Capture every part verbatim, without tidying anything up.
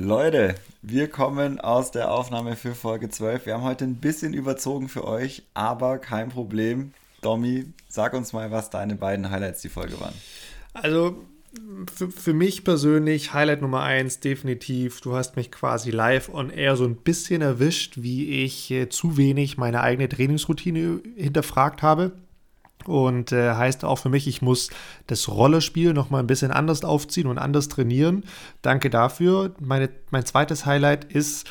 Leute, wir kommen aus der Aufnahme für Folge zwölf. Wir haben heute ein bisschen überzogen für euch, aber kein Problem. Domi, sag uns mal, was deine beiden Highlights die Folge waren. Also für, für mich persönlich Highlight Nummer eins definitiv, du hast mich quasi live on air so ein bisschen erwischt, wie ich äh, zu wenig meine eigene Trainingsroutine hinterfragt habe. Und äh, heißt auch für mich, ich muss das Rollenspiel nochmal ein bisschen anders aufziehen und anders trainieren. Danke dafür. Meine, mein zweites Highlight ist,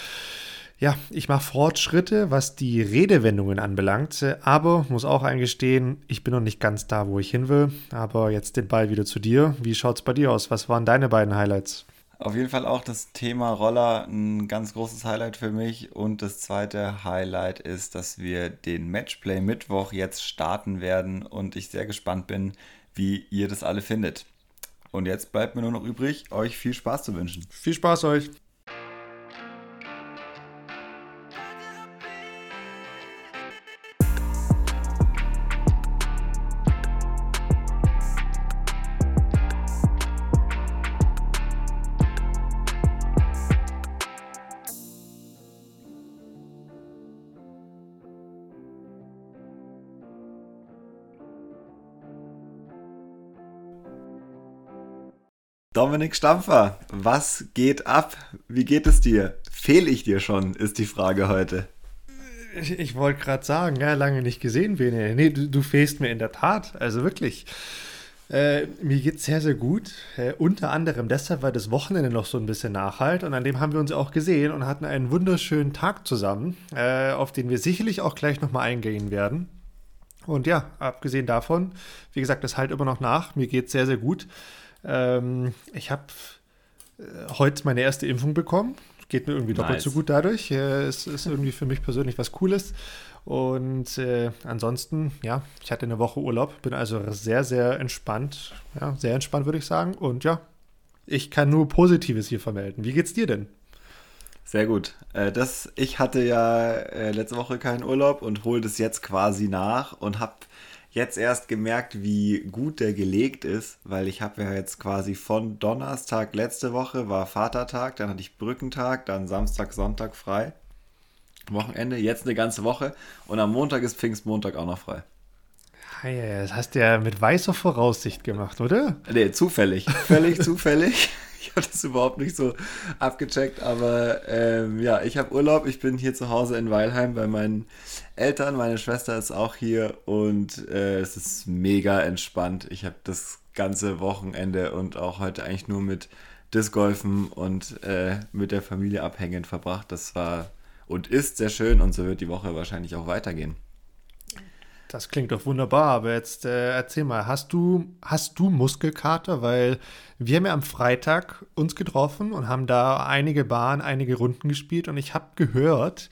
ja, ich mache Fortschritte, was die Redewendungen anbelangt. Aber muss auch eingestehen, ich bin noch nicht ganz da, wo ich hin will. Aber jetzt den Ball wieder zu dir. Wie schaut's bei dir aus? Was waren deine beiden Highlights? Auf jeden Fall auch das Thema Roller ein ganz großes Highlight für mich. Und das zweite Highlight ist, dass wir den Matchplay Mittwoch jetzt starten werden und ich sehr gespannt bin, wie ihr das alle findet. Und jetzt bleibt mir nur noch übrig, euch viel Spaß zu wünschen. Viel Spaß euch! Dominik Stampfer, was geht ab? Wie geht es dir? Fehl ich dir schon, ist die Frage heute. Ich, ich wollte gerade sagen, ja, lange nicht gesehen, Bene. Nee, du, du fehlst mir in der Tat, also wirklich. Äh, mir geht's sehr, sehr gut. Äh, unter anderem deshalb, weil das Wochenende noch so ein bisschen nachhalt. Und an dem haben wir uns auch gesehen und hatten einen wunderschönen Tag zusammen, äh, auf den wir sicherlich auch gleich nochmal eingehen werden. Und ja, abgesehen davon, wie gesagt, das halt immer noch nach. Mir geht's sehr, sehr gut. Ich habe heute meine erste Impfung bekommen. Geht mir irgendwie nice. Doppelt so gut dadurch. Es ist irgendwie für mich persönlich was Cooles. Und äh, ansonsten, ja, ich hatte eine Woche Urlaub, bin also sehr, sehr entspannt. Ja, sehr entspannt, würde ich sagen. Und ja, ich kann nur Positives hier vermelden. Wie geht's dir denn? Sehr gut. Das, ich hatte ja letzte Woche keinen Urlaub und hole das jetzt quasi nach und habe jetzt erst gemerkt, wie gut der gelegt ist, weil ich habe ja jetzt quasi von Donnerstag letzte Woche war Vatertag, dann hatte ich Brückentag, dann Samstag, Sonntag frei, Wochenende, jetzt eine ganze Woche und am Montag ist Pfingstmontag auch noch frei. Hey, das hast du ja mit weißer Voraussicht gemacht, oder? Nee, zufällig, völlig zufällig. Ich habe das überhaupt nicht so abgecheckt, aber ähm, ja, ich habe Urlaub, ich bin hier zu Hause in Weilheim bei meinen Eltern, meine Schwester ist auch hier und äh, es ist mega entspannt. Ich habe das ganze Wochenende und auch heute eigentlich nur mit Discgolfen und äh, mit der Familie abhängen verbracht. Das war und ist sehr schön und so wird die Woche wahrscheinlich auch weitergehen. Das klingt doch wunderbar, aber jetzt äh, erzähl mal, hast du, hast du Muskelkater? Weil wir haben ja am Freitag uns getroffen und haben da einige Bahnen, einige Runden gespielt und ich habe gehört,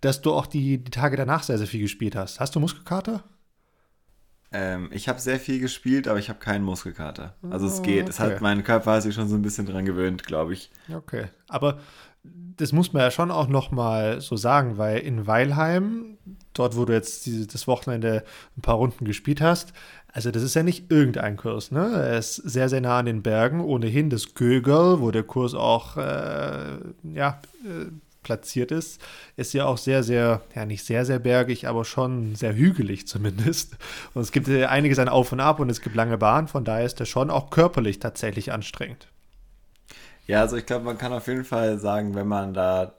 dass du auch die, die Tage danach sehr, sehr viel gespielt hast. Hast du Muskelkater? Ähm, ich habe sehr viel gespielt, aber ich habe keinen Muskelkater. Also es geht, okay. Es hat, mein Körper hat sich schon so ein bisschen dran gewöhnt, glaube ich. Okay, aber das muss man ja schon auch nochmal so sagen, weil in Weilheim, dort wo du jetzt diese, das Wochenende ein paar Runden gespielt hast, also das ist ja nicht irgendein Kurs, ne? Er ist sehr, sehr nah an den Bergen, ohnehin das Gögel, wo der Kurs auch äh, ja, äh, platziert ist, ist ja auch sehr, sehr, ja nicht sehr, sehr bergig, aber schon sehr hügelig zumindest. Und es gibt ja einiges an Auf und Ab und es gibt lange Bahnen, von daher ist der schon auch körperlich tatsächlich anstrengend. Ja, also ich glaube, man kann auf jeden Fall sagen, wenn man da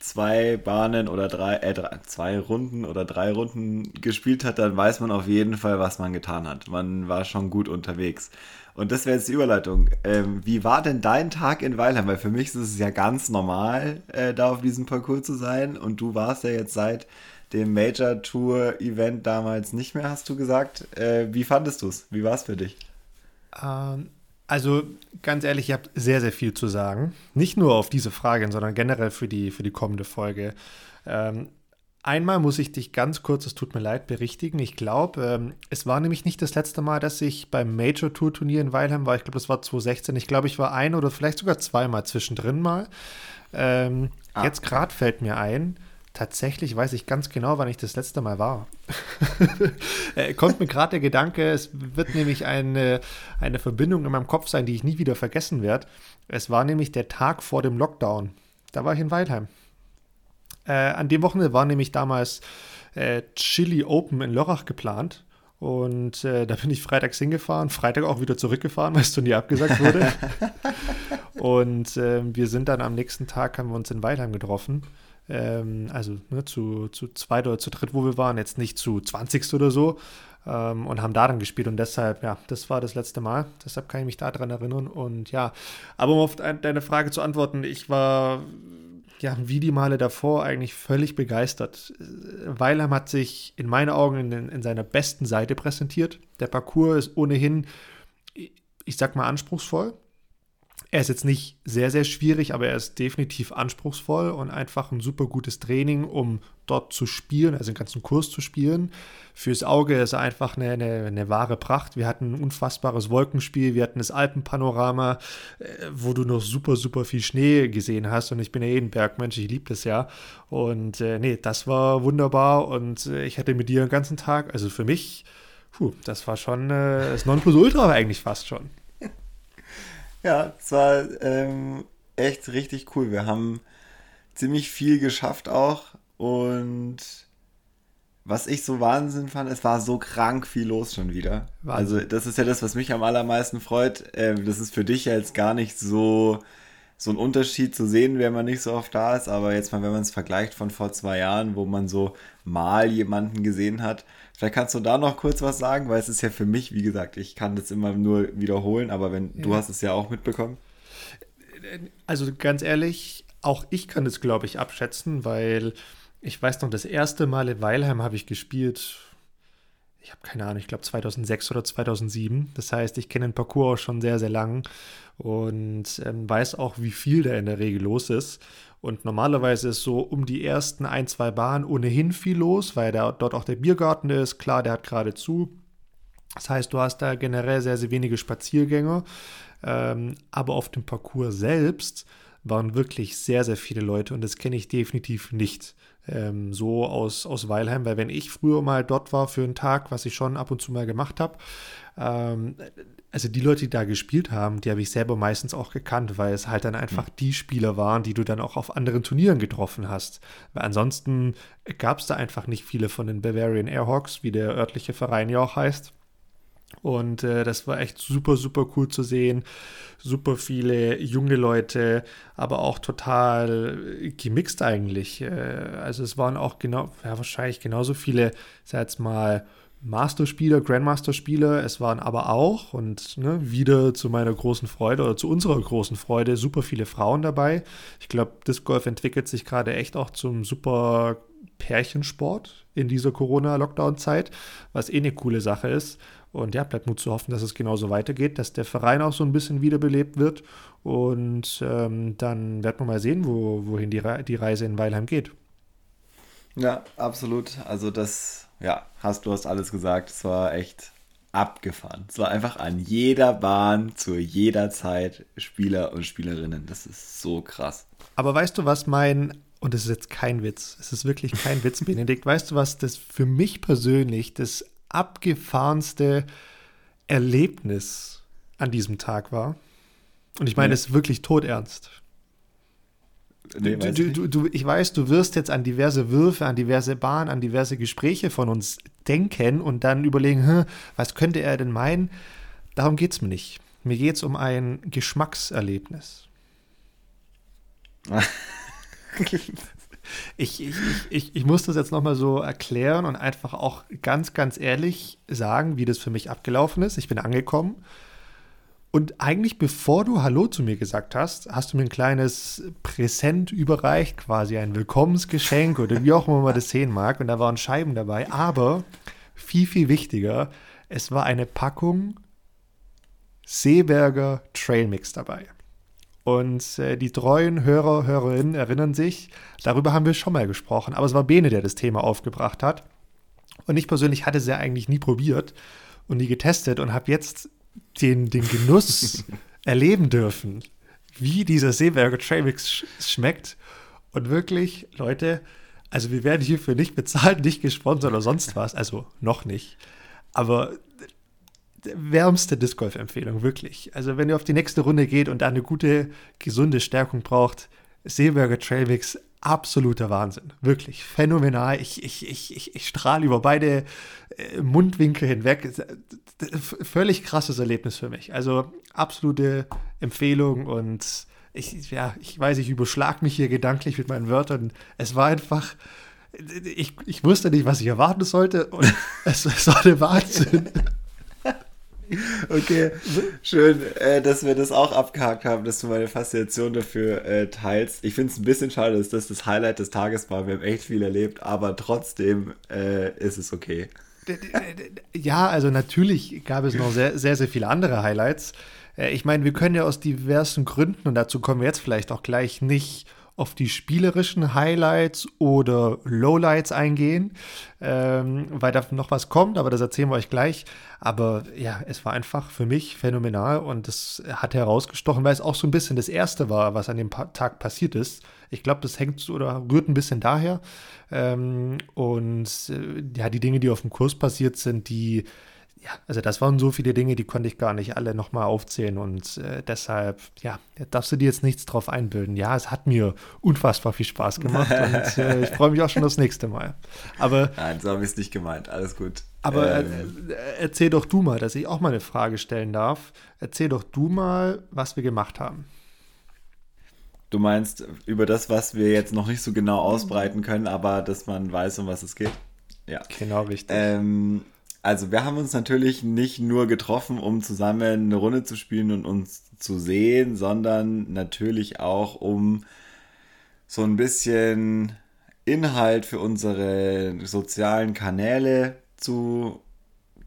zwei Bahnen oder drei, äh, drei, zwei Runden oder drei Runden gespielt hat, dann weiß man auf jeden Fall, was man getan hat. Man war schon gut unterwegs. Und das wäre jetzt die Überleitung. Ähm, wie war denn dein Tag in Weilheim? Weil für mich ist es ja ganz normal, äh, da auf diesem Parcours zu sein. Und du warst ja jetzt seit dem Major-Tour-Event damals nicht mehr, hast du gesagt. Äh, wie fandest du es? Wie war es für dich? Ähm... Um Also ganz ehrlich, ihr habt sehr, sehr viel zu sagen. Nicht nur auf diese Fragen, sondern generell für die, für die kommende Folge. Ähm, einmal muss ich dich ganz kurz, es tut mir leid, berichtigen. Ich glaube, ähm, es war nämlich nicht das letzte Mal, dass ich beim Major-Tour-Turnier in Weilheim war. Ich glaube, das war zwanzig sechzehn. Ich glaube, ich war ein oder vielleicht sogar zweimal zwischendrin mal. Ähm, ah. Jetzt gerade fällt mir ein, Tatsächlich weiß ich ganz genau, wann ich das letzte Mal war. Kommt mir gerade der Gedanke, es wird nämlich eine, eine Verbindung in meinem Kopf sein, die ich nie wieder vergessen werde. Es war nämlich der Tag vor dem Lockdown. Da war ich in Weilheim. Äh, an dem Wochenende war nämlich damals äh, Chili Open in Lörrach geplant. Und äh, da bin ich freitags hingefahren, Freitag auch wieder zurückgefahren, weil es Turnier abgesagt wurde. Und äh, wir sind dann am nächsten Tag, haben wir uns in Weilheim getroffen. Ähm, also ne, zu, zu zweit oder zu dritt, wo wir waren, jetzt nicht zu zwanzigst oder so. Ähm, und haben da dann gespielt. Und deshalb, ja, das war das letzte Mal. Deshalb kann ich mich daran erinnern. Und ja, aber um auf deine Frage zu antworten, ich war... ja, wie die Male davor eigentlich völlig begeistert. Weilheim hat sich in meinen Augen in, in seiner besten Seite präsentiert. Der Parcours ist ohnehin, ich sag mal, anspruchsvoll. Er ist jetzt nicht sehr, sehr schwierig, aber er ist definitiv anspruchsvoll und einfach ein super gutes Training, um dort zu spielen, also den ganzen Kurs zu spielen. Fürs Auge ist er einfach eine, eine, eine wahre Pracht. Wir hatten ein unfassbares Wolkenspiel, wir hatten das Alpenpanorama, wo du noch super, super viel Schnee gesehen hast. Und ich bin ja eh ein Bergmensch, ich liebe das ja. Und äh, nee, das war wunderbar und äh, ich hatte mit dir den ganzen Tag, also für mich, puh, das war schon äh, das Nonplusultra eigentlich fast schon. Ja, es war ähm, echt richtig cool. Wir haben ziemlich viel geschafft auch. Und was ich so Wahnsinn fand, es war so krank viel los schon wieder. Wahnsinn. Also das ist ja das, was mich am allermeisten freut. Ähm, das ist für dich ja jetzt gar nicht so, so ein Unterschied zu sehen, wenn man nicht so oft da ist. Aber jetzt mal, wenn man es vergleicht von vor zwei Jahren, wo man so mal jemanden gesehen hat. Vielleicht kannst du da noch kurz was sagen, weil es ist ja für mich, wie gesagt, ich kann das immer nur wiederholen, aber wenn ja. Du hast es ja auch mitbekommen. Also ganz ehrlich, auch ich kann das, glaube ich, abschätzen, weil ich weiß noch, das erste Mal in Weilheim habe ich gespielt, ich habe keine Ahnung, ich glaube zweitausendsechs oder zweitausendsieben. Das heißt, ich kenne den Parcours auch schon sehr, sehr lang und ähm, weiß auch, wie viel da in der Regel los ist. Und normalerweise ist so um die ersten ein, zwei Bahnen ohnehin viel los, weil da dort auch der Biergarten ist. Klar, der hat gerade zu. Das heißt, du hast da generell sehr, sehr wenige Spaziergänger. Ähm, aber auf dem Parcours selbst waren wirklich sehr, sehr viele Leute. Und das kenne ich definitiv nicht ähm, so aus, aus Weilheim. Weil wenn ich früher mal dort war für einen Tag, was ich schon ab und zu mal gemacht habe, ähm, also die Leute, die da gespielt haben, die habe ich selber meistens auch gekannt, weil es halt dann einfach die Spieler waren, die du dann auch auf anderen Turnieren getroffen hast. Weil ansonsten gab es da einfach nicht viele von den Bavarian Airhawks, wie der örtliche Verein ja auch heißt. Und äh, das war echt super, super cool zu sehen. Super viele junge Leute, aber auch total gemixt eigentlich. Äh, also es waren auch genau, ja, wahrscheinlich genauso viele, sag jetzt mal, Masterspieler, Grandmaster-Spieler, es waren aber auch und ne, wieder zu meiner großen Freude oder zu unserer großen Freude super viele Frauen dabei. Ich glaube, Disc Golf entwickelt sich gerade echt auch zum super Pärchensport in dieser Corona-Lockdown-Zeit, was eh eine coole Sache ist. Und ja, bleibt Mut zu hoffen, dass es genauso weitergeht, dass der Verein auch so ein bisschen wiederbelebt wird und ähm, dann wird man mal sehen, wo, wohin die, Re- die Reise in Weilheim geht. Ja, absolut. Also das... Ja, hast du hast alles gesagt, es war echt abgefahren. Es war einfach an jeder Bahn, zu jeder Zeit Spieler und Spielerinnen. Das ist so krass. Aber weißt du, was mein, und das ist jetzt kein Witz, es ist wirklich kein Witz, Benedikt, weißt du, was das für mich persönlich das abgefahrenste Erlebnis an diesem Tag war? Und ich meine, es ist wirklich todernst. Nee, du, du, du, du, ich weiß, du wirst jetzt an diverse Würfe, an diverse Bahnen, an diverse Gespräche von uns denken und dann überlegen, hm, was könnte er denn meinen? Darum geht es mir nicht. Mir geht es um ein Geschmackserlebnis. ich, ich, ich, ich muss das jetzt nochmal so erklären und einfach auch ganz, ganz ehrlich sagen, wie das für mich abgelaufen ist. Ich bin angekommen. Und eigentlich, bevor du Hallo zu mir gesagt hast, hast du mir ein kleines Präsent überreicht, quasi ein Willkommensgeschenk oder wie auch immer man das sehen mag. Und da waren Scheiben dabei. Aber viel, viel wichtiger, es war eine Packung Seeberger Trail Mix dabei. Und äh, die treuen Hörer, Hörerinnen erinnern sich, darüber haben wir schon mal gesprochen. Aber es war Bene, der das Thema aufgebracht hat. Und ich persönlich hatte es ja eigentlich nie probiert und nie getestet und habe jetzt Den, den Genuss erleben dürfen, wie dieser Seeberger Trail Mix sch- schmeckt. Und wirklich, Leute, Also wir werden hierfür nicht bezahlt, nicht gesponsert oder sonst was. Also noch nicht. Aber wärmste Disc-Golf-Empfehlung, wirklich. Also wenn ihr auf die nächste Runde geht und da eine gute, gesunde Stärkung braucht, Seeberger Trailmix, absoluter Wahnsinn. Wirklich phänomenal. Ich, ich, ich, ich, ich strahle über beide Mundwinkel hinweg. Völlig krasses Erlebnis für mich. Also absolute Empfehlung und ich, ja, ich weiß, ich überschlag mich hier gedanklich mit meinen Wörtern. Es war einfach, ich, ich wusste nicht, was ich erwarten sollte und es, es war der Wahnsinn. Okay, schön, äh, dass wir das auch abgehakt haben, dass du meine Faszination dafür äh, teilst. Ich finde es ein bisschen schade, dass das das Highlight des Tages war. Wir haben echt viel erlebt, aber trotzdem äh, ist es okay. Ja, also natürlich gab es noch sehr, sehr, sehr viele andere Highlights. Ich meine, wir können ja aus diversen Gründen, und dazu kommen wir jetzt vielleicht auch gleich, nicht auf die spielerischen Highlights oder Lowlights eingehen, ähm, weil da noch was kommt, aber das erzählen wir euch gleich. Aber ja, es war einfach für mich phänomenal und das hat herausgestochen, weil es auch so ein bisschen das Erste war, was an dem pa- Tag passiert ist. Ich glaube, das hängt oder rührt ein bisschen daher. Ähm, und äh, ja, die Dinge, die auf dem Kurs passiert sind, die ja, also das waren so viele Dinge, die konnte ich gar nicht alle nochmal aufzählen und äh, deshalb, ja, darfst du dir jetzt nichts drauf einbilden. Ja, es hat mir unfassbar viel Spaß gemacht und äh, ich freue mich auch schon das nächste Mal. Aber, nein, so habe ich es nicht gemeint, alles gut. Aber ähm. äh, erzähl doch du mal, dass ich auch mal eine Frage stellen darf. Erzähl doch du mal, was wir gemacht haben. Du meinst über das, was wir jetzt noch nicht so genau ausbreiten können, aber dass man weiß, um was es geht? Ja. Genau, richtig. Ähm... Also wir haben uns natürlich nicht nur getroffen, um zusammen eine Runde zu spielen und uns zu sehen, sondern natürlich auch, um so ein bisschen Inhalt für unsere sozialen Kanäle zu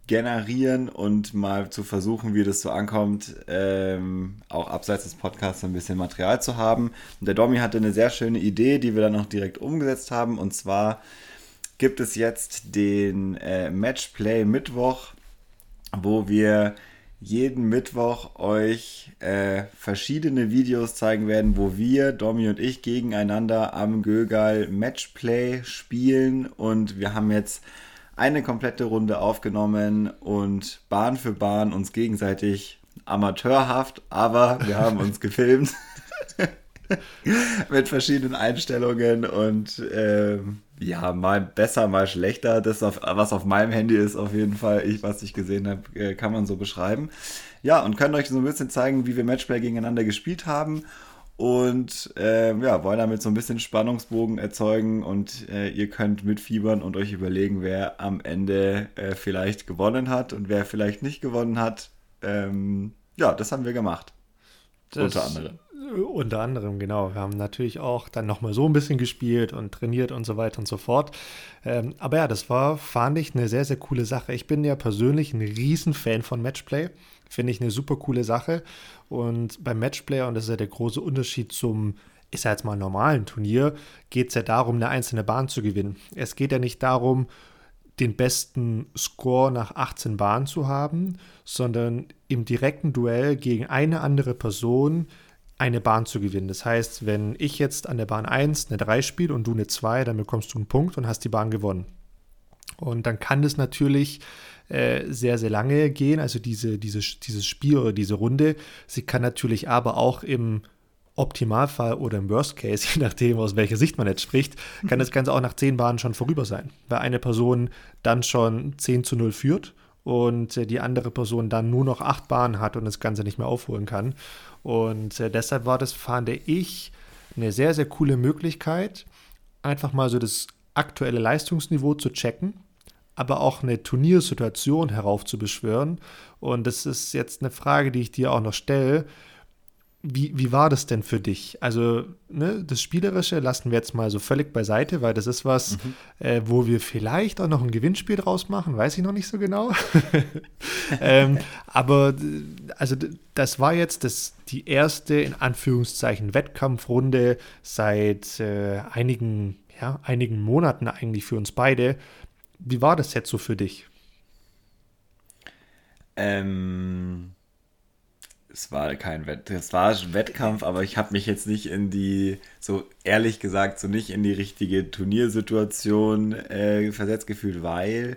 generieren und mal zu versuchen, wie das so ankommt, ähm, auch abseits des Podcasts ein bisschen Material zu haben. Und der Domi hatte eine sehr schöne Idee, die wir dann auch direkt umgesetzt haben, und zwar gibt es jetzt den äh, Matchplay Mittwoch, wo wir jeden Mittwoch euch äh, verschiedene Videos zeigen werden, wo wir, Domi und ich, gegeneinander am Gögel Matchplay spielen. Und wir haben jetzt eine komplette Runde aufgenommen und Bahn für Bahn uns gegenseitig amateurhaft, aber wir haben uns gefilmt mit verschiedenen Einstellungen und äh, ja, mal besser, mal schlechter. Das, auf, was auf meinem Handy ist, auf jeden Fall, ich, was ich gesehen habe, kann man so beschreiben. Ja, und können euch so ein bisschen zeigen, wie wir Matchplay gegeneinander gespielt haben. Und äh, ja, wollen damit so ein bisschen Spannungsbogen erzeugen. Und äh, ihr könnt mitfiebern und euch überlegen, wer am Ende äh, vielleicht gewonnen hat und wer vielleicht nicht gewonnen hat. Ähm, ja, das haben wir gemacht. Das unter anderem. Unter anderem, genau. Wir haben natürlich auch dann nochmal so ein bisschen gespielt und trainiert und so weiter und so fort. Ähm, aber ja, das war, fand ich, eine sehr, sehr coole Sache. Ich bin ja persönlich ein Riesenfan von Matchplay. Finde ich eine super coole Sache. Und beim Matchplay, und das ist ja der große Unterschied zum, ich sag jetzt mal, normalen Turnier, geht es ja darum, eine einzelne Bahn zu gewinnen. Es geht ja nicht darum, den besten Score nach achtzehn Bahnen zu haben, sondern im direkten Duell gegen eine andere Person eine Bahn zu gewinnen. Das heißt, wenn ich jetzt an der Bahn eins eine drei spiele und du eine zwei, dann bekommst du einen Punkt und hast die Bahn gewonnen. Und dann kann das natürlich äh, sehr, sehr lange gehen, also diese, diese, dieses Spiel oder diese Runde. Sie kann natürlich aber auch im Optimalfall oder im Worst Case, je nachdem, aus welcher Sicht man jetzt spricht, kann das Ganze auch nach zehn Bahnen schon vorüber sein, weil eine Person dann schon zehn zu null führt und die andere Person dann nur noch acht Bahnen hat und das Ganze nicht mehr aufholen kann. Und äh, deshalb war das, fand ich, eine sehr, sehr coole Möglichkeit, einfach mal so das aktuelle Leistungsniveau zu checken, aber auch eine Turniersituation heraufzubeschwören. Und das ist jetzt eine Frage, die ich dir auch noch stelle. Wie, wie war das denn für dich? Also, ne, das Spielerische lassen wir jetzt mal so völlig beiseite, weil das ist was, mhm. äh, wo wir vielleicht auch noch ein Gewinnspiel draus machen, weiß ich noch nicht so genau. ähm, aber also das war jetzt das, die erste, in Anführungszeichen, Wettkampfrunde seit äh, einigen, ja, einigen Monaten eigentlich für uns beide. Wie war das jetzt so für dich? Ähm, es war kein Wett, es war ein Wettkampf, aber ich habe mich jetzt nicht in die, so ehrlich gesagt, so nicht in die richtige Turniersituation äh, versetzt gefühlt, weil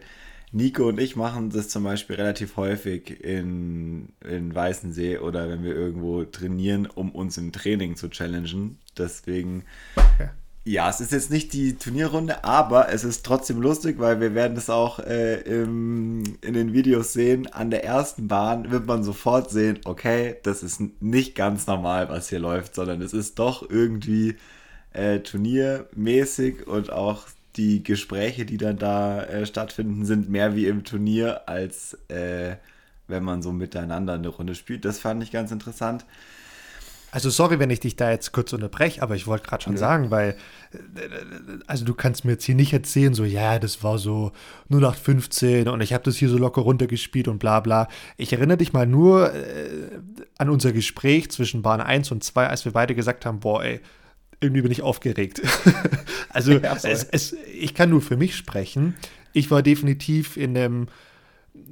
Nico und ich machen das zum Beispiel relativ häufig in, in Weißensee oder wenn wir irgendwo trainieren, um uns im Training zu challengen. Deswegen, okay. Ja, es ist jetzt nicht die Turnierrunde, aber es ist trotzdem lustig, weil wir werden das auch äh, im, in den Videos sehen. An der ersten Bahn wird man sofort sehen, okay, das ist nicht ganz normal, was hier läuft, sondern es ist doch irgendwie äh, turniermäßig und auch die Gespräche, die dann da äh, stattfinden, sind mehr wie im Turnier, als äh, wenn man so miteinander eine Runde spielt. Das fand ich ganz interessant. Also sorry, wenn ich dich da jetzt kurz unterbreche, aber ich wollte gerade schon ja. sagen, weil, also du kannst mir jetzt hier nicht erzählen, so ja, das war so null acht fünfzehn und ich habe das hier so locker runtergespielt und bla bla. Ich erinnere dich mal nur äh, an unser Gespräch zwischen Bahn eins und zwei, als wir beide gesagt haben, boah ey, irgendwie bin ich aufgeregt. Also ja, es, es, ich kann nur für mich sprechen. Ich war definitiv in einem,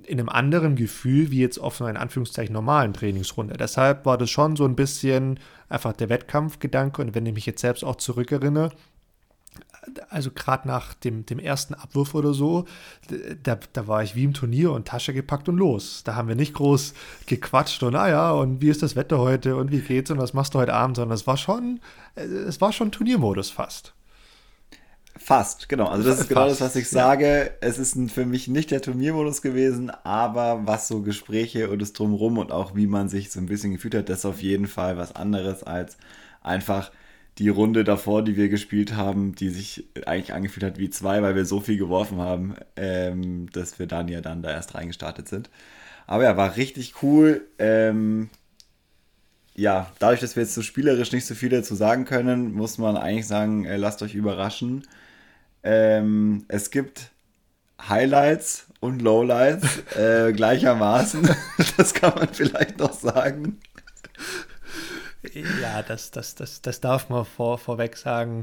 in einem anderen Gefühl, wie jetzt auf einer in Anführungszeichen normalen Trainingsrunde. Deshalb war das schon so ein bisschen einfach der Wettkampfgedanke. Und wenn ich mich jetzt selbst auch zurückerinnere, also gerade nach dem, dem ersten Abwurf oder so, da, da war ich wie im Turnier und Tasche gepackt und los. Da haben wir nicht groß gequatscht und ah ja, und wie ist das Wetter heute und wie geht's und was machst du heute Abend, sondern es war schon, es war schon Turniermodus fast. Fast, genau. Also das ist genau das, was ich sage. Ja. Es ist ein, für mich nicht der Turniermodus gewesen, aber was so Gespräche und das Drumherum und auch wie man sich so ein bisschen gefühlt hat, das ist auf jeden Fall was anderes als einfach die Runde davor, die wir gespielt haben, die sich eigentlich angefühlt hat wie zwei, weil wir so viel geworfen haben, ähm, dass wir dann ja dann da erst reingestartet sind. Aber ja, war richtig cool. Ähm, ja, dadurch, dass wir jetzt so spielerisch nicht so viel dazu sagen können, muss man eigentlich sagen, äh, lasst euch überraschen. Ähm, es gibt Highlights und Lowlights äh, gleichermaßen. Das kann man vielleicht noch sagen. Ja, das, das, das, das darf man vor, vorweg sagen.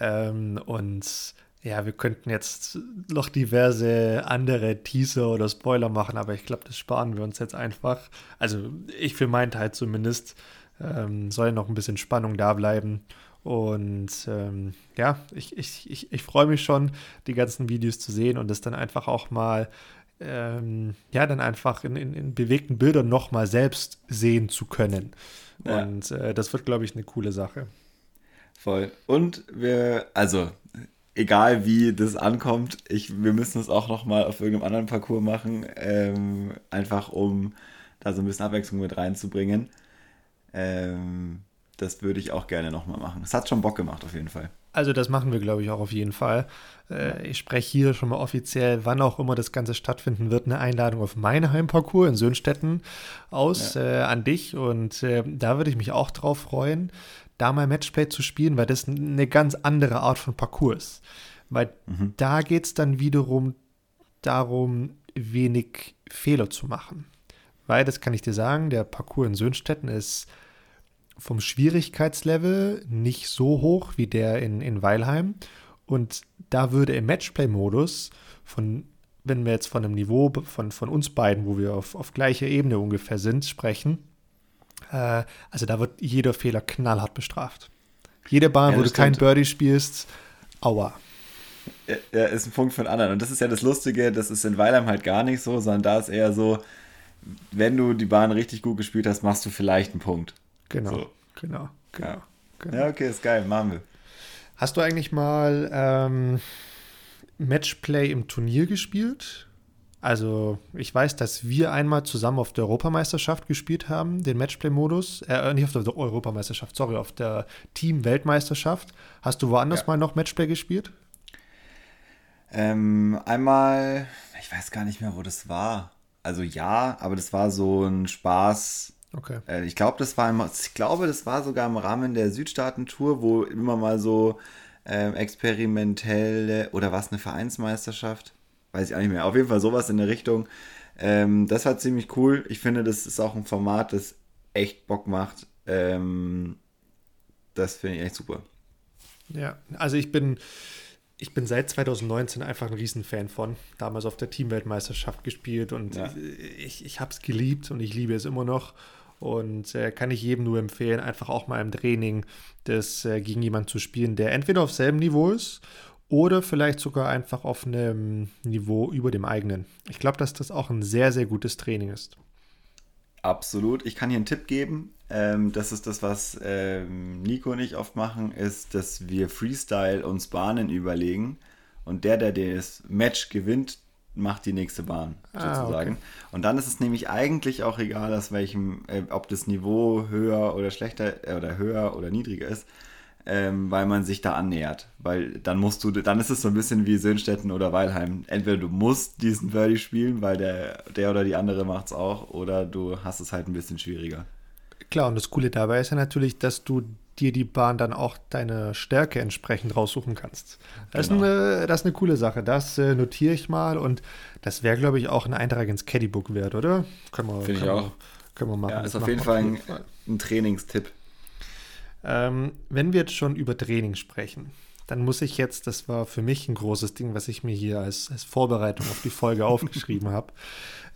Ähm, und ja, wir könnten jetzt noch diverse andere Teaser oder Spoiler machen, aber ich glaube, das sparen wir uns jetzt einfach. Also ich für meinen Teil zumindest ähm, soll noch ein bisschen Spannung da bleiben. Und ähm, ja, ich, ich, ich, ich freue mich schon, die ganzen Videos zu sehen und das dann einfach auch mal Ähm, ja, dann einfach in, in, in bewegten Bildern nochmal selbst sehen zu können. Ja. Und äh, das wird, glaube ich, eine coole Sache. Voll. Und wir, also, egal wie das ankommt, ich, wir müssen es auch nochmal auf irgendeinem anderen Parcours machen, ähm, einfach um da so ein bisschen Abwechslung mit reinzubringen. Ähm, das würde ich auch gerne nochmal machen. Es hat schon Bock gemacht, auf jeden Fall. Also das machen wir, glaube ich, auch auf jeden Fall. Äh, ich spreche hier schon mal offiziell, wann auch immer das Ganze stattfinden wird, eine Einladung auf meinen Heimparcours in Söhnstetten aus ja. äh, an dich. Und äh, da würde ich mich auch drauf freuen, da mal Matchplay zu spielen, weil das eine ganz andere Art von Parcours ist. Weil mhm. da geht es dann wiederum darum, wenig Fehler zu machen. Weil, das kann ich dir sagen, der Parcours in Söhnstetten ist vom Schwierigkeitslevel nicht so hoch wie der in, in Weilheim. Und da würde im Matchplay-Modus, von, wenn wir jetzt von einem Niveau von, von uns beiden, wo wir auf, auf gleicher Ebene ungefähr sind, sprechen, äh, also da wird jeder Fehler knallhart bestraft. Jede Bahn, ja, wo du stimmt. kein Birdie spielst, aua. Ja, ist ein Punkt für den anderen. Und das ist ja das Lustige, das ist in Weilheim halt gar nicht so, sondern da ist eher so, wenn du die Bahn richtig gut gespielt hast, machst du vielleicht einen Punkt. Genau, so. genau, genau, ja. genau. Ja, okay, ist geil, machen wir. Hast du eigentlich mal ähm, Matchplay im Turnier gespielt? Also ich weiß, dass wir einmal zusammen auf der Europameisterschaft gespielt haben, den Matchplay-Modus. Äh, nicht auf der Europameisterschaft, sorry, auf der Team-Weltmeisterschaft. Hast du woanders ja. mal noch Matchplay gespielt? Ähm, einmal, ich weiß gar nicht mehr, wo das war. Also ja, aber das war so ein Spaß. Okay. Ich glaube, das war im, ich glaube, das war sogar im Rahmen der Südstaaten-Tour, wo immer mal so äh, experimentelle, oder war es eine Vereinsmeisterschaft? Weiß ich auch nicht mehr. Auf jeden Fall sowas in der Richtung. Ähm, das war ziemlich cool. Ich finde, das ist auch ein Format, das echt Bock macht. Ähm, das finde ich echt super. Ja, also ich bin, ich bin seit zwanzig neunzehn einfach ein Riesenfan von. Damals auf der Teamweltmeisterschaft gespielt und ja. ich, ich habe es geliebt und ich liebe es immer noch. Und äh, kann ich jedem nur empfehlen, einfach auch mal im Training das äh, gegen jemanden zu spielen, der entweder auf selben Niveau ist oder vielleicht sogar einfach auf einem Niveau über dem eigenen. Ich glaube, dass das auch ein sehr, sehr gutes Training ist. Absolut. Ich kann hier einen Tipp geben. Ähm, das ist das, was ähm, Nico und ich oft machen, ist, dass wir Freestyle uns Bahnen überlegen und der, der das Match gewinnt, macht die nächste Bahn, sozusagen. Ah, okay. Und dann ist es nämlich eigentlich auch egal, aus welchem, äh, ob das Niveau höher oder schlechter äh, oder höher oder niedriger ist, ähm, weil man sich da annähert. Weil dann musst du, dann ist es so ein bisschen wie Söhnstetten oder Weilheim. Entweder du musst diesen Birdie spielen, weil der, der oder die andere macht's auch, oder du hast es halt ein bisschen schwieriger. Klar, und das Coole dabei ist ja natürlich, dass du dir die Bahn dann auch deine Stärke entsprechend raussuchen kannst. Das, genau. ist, eine, das ist eine coole Sache. Das äh, notiere ich mal und das wäre, glaube ich, auch ein Eintrag ins Caddybook wert, oder? Können wir, Finde können ich auch. Wir, können wir machen. Ja, das ist auf jeden Fall ein, ein Trainingstipp. Ähm, wenn wir jetzt schon über Training sprechen, dann muss ich jetzt, das war für mich ein großes Ding, was ich mir hier als, als Vorbereitung auf die Folge aufgeschrieben habe,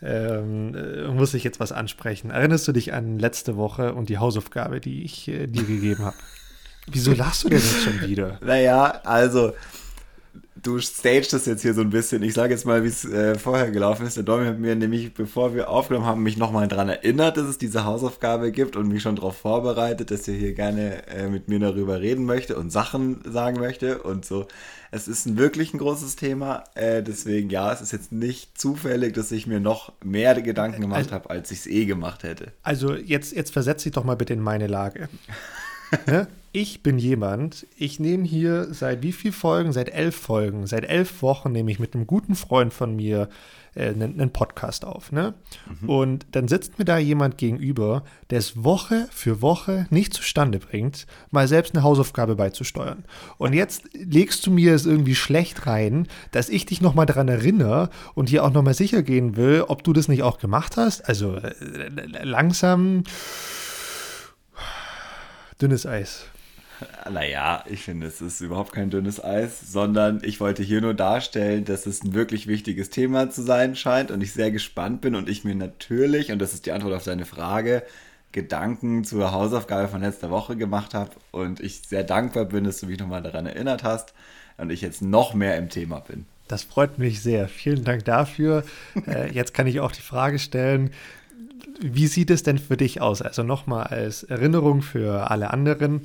ähm, muss ich jetzt was ansprechen. Erinnerst du dich an letzte Woche und die Hausaufgabe, die ich äh, dir gegeben habe? Wieso lachst du denn jetzt schon wieder? Naja, also, du stagest das jetzt hier so ein bisschen. Ich sage jetzt mal, wie es äh, vorher gelaufen ist. Der Domi hat mir nämlich, bevor wir aufgenommen haben, mich nochmal daran erinnert, dass es diese Hausaufgabe gibt und mich schon darauf vorbereitet, dass er hier gerne äh, mit mir darüber reden möchte und Sachen sagen möchte und so. Es ist ein, wirklich ein großes Thema. Äh, deswegen, ja, es ist jetzt nicht zufällig, dass ich mir noch mehr Gedanken gemacht also, habe, als ich es eh gemacht hätte. Also jetzt, jetzt versetz dich doch mal bitte in meine Lage. Ne? Ich bin jemand, ich nehme hier seit wie viel Folgen, seit elf Folgen, seit elf Wochen nehme ich mit einem guten Freund von mir äh, einen, einen Podcast auf, ne? Mhm. Und dann sitzt mir da jemand gegenüber, der es Woche für Woche nicht zustande bringt, mal selbst eine Hausaufgabe beizusteuern. Und jetzt legst du mir es irgendwie schlecht rein, dass ich dich nochmal daran erinnere und hier auch nochmal sicher gehen will, ob du das nicht auch gemacht hast. Also äh, langsam dünnes Eis. Naja, ich finde, es ist überhaupt kein dünnes Eis, sondern ich wollte hier nur darstellen, dass es ein wirklich wichtiges Thema zu sein scheint und ich sehr gespannt bin und ich mir natürlich, und das ist die Antwort auf deine Frage, Gedanken zur Hausaufgabe von letzter Woche gemacht habe und ich sehr dankbar bin, dass du mich nochmal daran erinnert hast und ich jetzt noch mehr im Thema bin. Das freut mich sehr. Vielen Dank dafür. äh, jetzt kann ich auch die Frage stellen, wie sieht es denn für dich aus? Also nochmal als Erinnerung für alle anderen.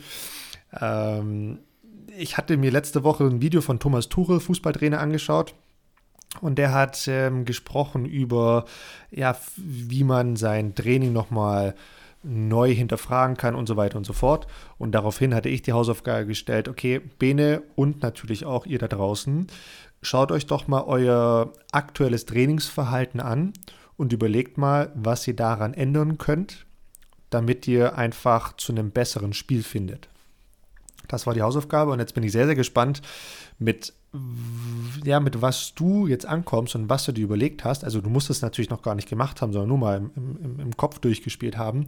Ich hatte mir letzte Woche ein Video von Thomas Tuchel, Fußballtrainer, angeschaut und der hat ähm, gesprochen über, ja, wie man sein Training nochmal neu hinterfragen kann und so weiter und so fort. Und daraufhin hatte ich die Hausaufgabe gestellt, okay, Bene und natürlich auch ihr da draußen, schaut euch doch mal euer aktuelles Trainingsverhalten an und überlegt mal, was ihr daran ändern könnt, damit ihr einfach zu einem besseren Spiel findet. Das war die Hausaufgabe und jetzt bin ich sehr, sehr gespannt, mit, ja, mit was du jetzt ankommst und was du dir überlegt hast. Also du musst es natürlich noch gar nicht gemacht haben, sondern nur mal im, im, im Kopf durchgespielt haben.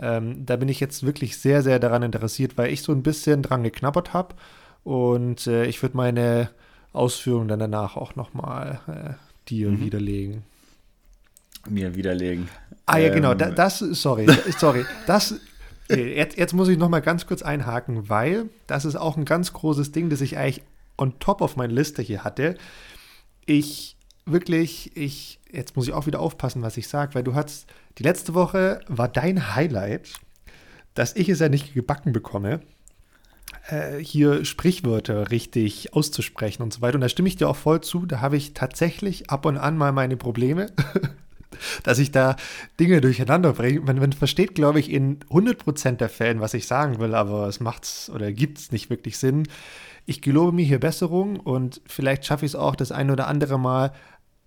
Ähm, da bin ich jetzt wirklich sehr, sehr daran interessiert, weil ich so ein bisschen dran geknabbert habe und äh, ich würde meine Ausführungen dann danach auch nochmal äh, dir mhm. widerlegen. Mir widerlegen. Ah ja, ähm, genau, da, das, sorry, sorry, das... Jetzt, jetzt muss ich noch mal ganz kurz einhaken, weil das ist auch ein ganz großes Ding, das ich eigentlich on top auf meine Liste hier hatte. Ich wirklich, ich jetzt muss ich auch wieder aufpassen, was ich sage, weil du hattest, die letzte Woche war dein Highlight, dass ich es ja nicht gebacken bekomme, äh, hier Sprichwörter richtig auszusprechen und so weiter. Und da stimme ich dir auch voll zu, da habe ich tatsächlich ab und an mal meine Probleme. Dass ich da Dinge durcheinander bringe. Man, man versteht, glaube ich, in hundert Prozent der Fällen, was ich sagen will, aber es macht's oder gibt's nicht wirklich Sinn. Ich gelobe mir hier Besserung und vielleicht schaffe ich es auch, das ein oder andere Mal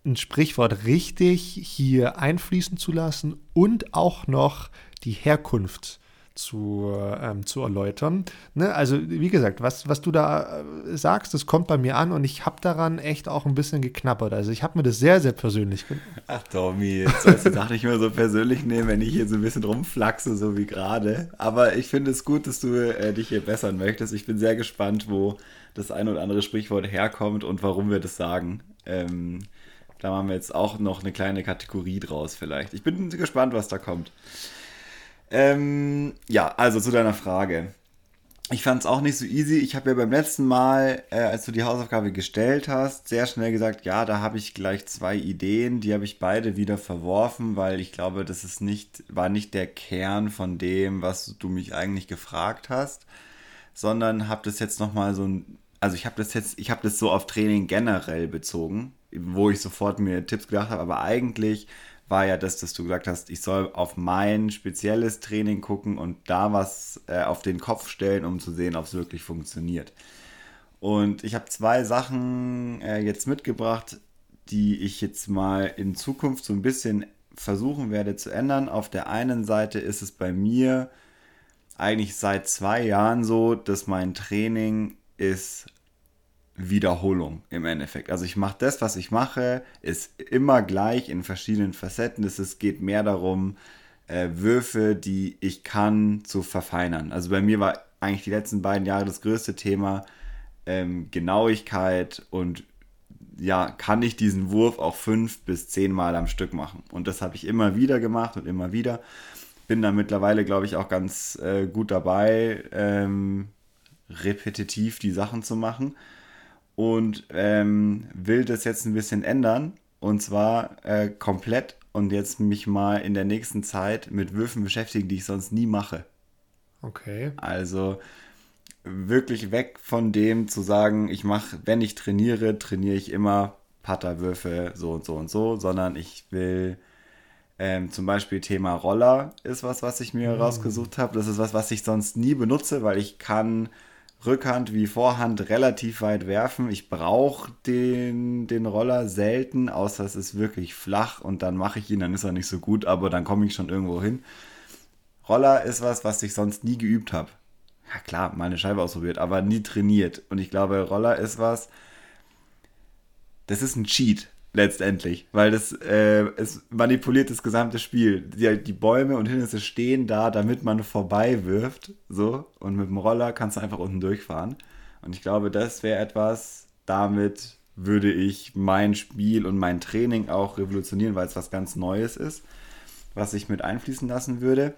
ein Sprichwort richtig hier einfließen zu lassen und auch noch die Herkunft zu, ähm, zu erläutern. Ne? Also, wie gesagt, was, was du da sagst, das kommt bei mir an und ich habe daran echt auch ein bisschen geknabbert. Also, ich habe mir das sehr, sehr persönlich genommen. Ach, Tommy, jetzt sollst du das nicht mehr so persönlich nehmen, wenn ich hier so ein bisschen rumflachse, so wie gerade. Aber ich finde es gut, dass du äh, dich hier bessern möchtest. Ich bin sehr gespannt, wo das ein oder andere Sprichwort herkommt und warum wir das sagen. Ähm, da machen wir jetzt auch noch eine kleine Kategorie draus vielleicht. Ich bin gespannt, was da kommt. Ähm, ja, also zu deiner Frage. Ich fand es auch nicht so easy. Ich habe ja beim letzten Mal, äh, als du die Hausaufgabe gestellt hast, sehr schnell gesagt, ja, da habe ich gleich zwei Ideen. Die habe ich beide wieder verworfen, weil ich glaube, das ist nicht, war nicht der Kern von dem, was du mich eigentlich gefragt hast, sondern habe das jetzt nochmal so ein, also ich habe das jetzt, ich habe das so auf Training generell bezogen, wo ich sofort mir Tipps gedacht habe, aber eigentlich war ja das, dass du gesagt hast, ich soll auf mein spezielles Training gucken und da was äh, auf den Kopf stellen, um zu sehen, ob es wirklich funktioniert. Und ich habe zwei Sachen äh, jetzt mitgebracht, die ich jetzt mal in Zukunft so ein bisschen versuchen werde zu ändern. Auf der einen Seite ist es bei mir eigentlich seit zwei Jahren so, dass mein Training ist Wiederholung im Endeffekt. Also ich mache das, was ich mache, ist immer gleich in verschiedenen Facetten. Es geht mehr darum, äh, Würfe, die ich kann, zu verfeinern. Also bei mir war eigentlich die letzten beiden Jahre das größte Thema ähm, Genauigkeit und ja, kann ich diesen Wurf auch fünf bis zehn Mal am Stück machen? Und das habe ich immer wieder gemacht und immer wieder. Bin da mittlerweile, glaube ich, auch ganz äh, gut dabei, ähm, repetitiv die Sachen zu machen. Und ähm, will das jetzt ein bisschen ändern und zwar äh, komplett und jetzt mich mal in der nächsten Zeit mit Würfen beschäftigen, die ich sonst nie mache. Okay. Also wirklich weg von dem zu sagen, ich mache, wenn ich trainiere, trainiere ich immer Putterwürfe so und so und so, sondern ich will ähm, zum Beispiel Thema Roller ist was, was ich mir mm. rausgesucht habe. Das ist was, was ich sonst nie benutze, weil ich kann Rückhand wie Vorhand relativ weit werfen. Ich brauche den, den Roller selten, außer es ist wirklich flach und dann mache ich ihn, dann ist er nicht so gut, aber dann komme ich schon irgendwo hin. Roller ist was, was ich sonst nie geübt habe. Ja klar, mal eine Scheibe ausprobiert, aber nie trainiert. Und ich glaube, Roller ist was, das ist ein Cheat letztendlich, weil das äh, es manipuliert das gesamte Spiel. Die, die Bäume und Hindernisse stehen da, damit man vorbei wirft, so, und mit dem Roller kannst du einfach unten durchfahren. Und ich glaube, das wäre etwas, damit würde ich mein Spiel und mein Training auch revolutionieren, weil es was ganz Neues ist, was ich mit einfließen lassen würde.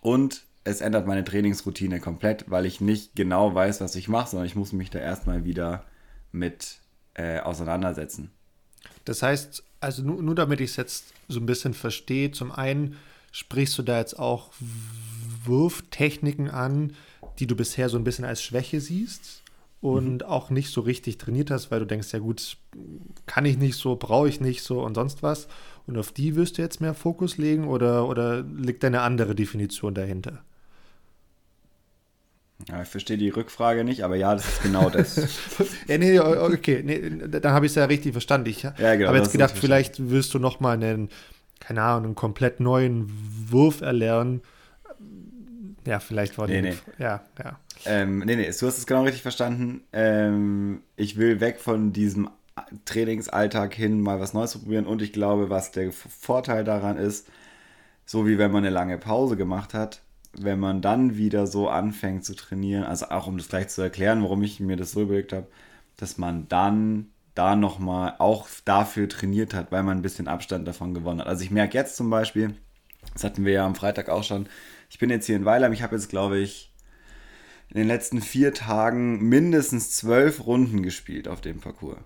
Und es ändert meine Trainingsroutine komplett, weil ich nicht genau weiß, was ich mache, sondern ich muss mich da erstmal wieder mit äh, auseinandersetzen. Das heißt, also nur, nur damit ich es jetzt so ein bisschen verstehe, zum einen sprichst du da jetzt auch Wurftechniken an, die du bisher so ein bisschen als Schwäche siehst und mhm. auch nicht so richtig trainiert hast, weil du denkst, ja gut, kann ich nicht so, brauche ich nicht so und sonst was. Und auf die wirst du jetzt mehr Fokus legen oder, oder liegt da eine andere Definition dahinter? Ja, ich verstehe die Rückfrage nicht, aber ja, das ist genau das. ja, nee, okay, nee, dann habe ich es ja richtig verstanden. Ich ja, genau, habe jetzt gedacht, vielleicht wirst du nochmal einen, keine Ahnung, einen komplett neuen Wurf erlernen. Ja, vielleicht war nee, die... Nee. Ja, ja. Ähm, nee, nee, du hast es genau richtig verstanden. Ähm, ich will weg von diesem Trainingsalltag hin, mal was Neues zu probieren. Und ich glaube, was der Vorteil daran ist, so wie wenn man eine lange Pause gemacht hat, wenn man dann wieder so anfängt zu trainieren, also auch um das gleich zu erklären, warum ich mir das so überlegt habe, dass man dann da nochmal auch dafür trainiert hat, weil man ein bisschen Abstand davon gewonnen hat. Also ich merke jetzt zum Beispiel, das hatten wir ja am Freitag auch schon, ich bin jetzt hier in Weilheim, ich habe jetzt, glaube ich, in den letzten vier Tagen mindestens zwölf Runden gespielt auf dem Parcours.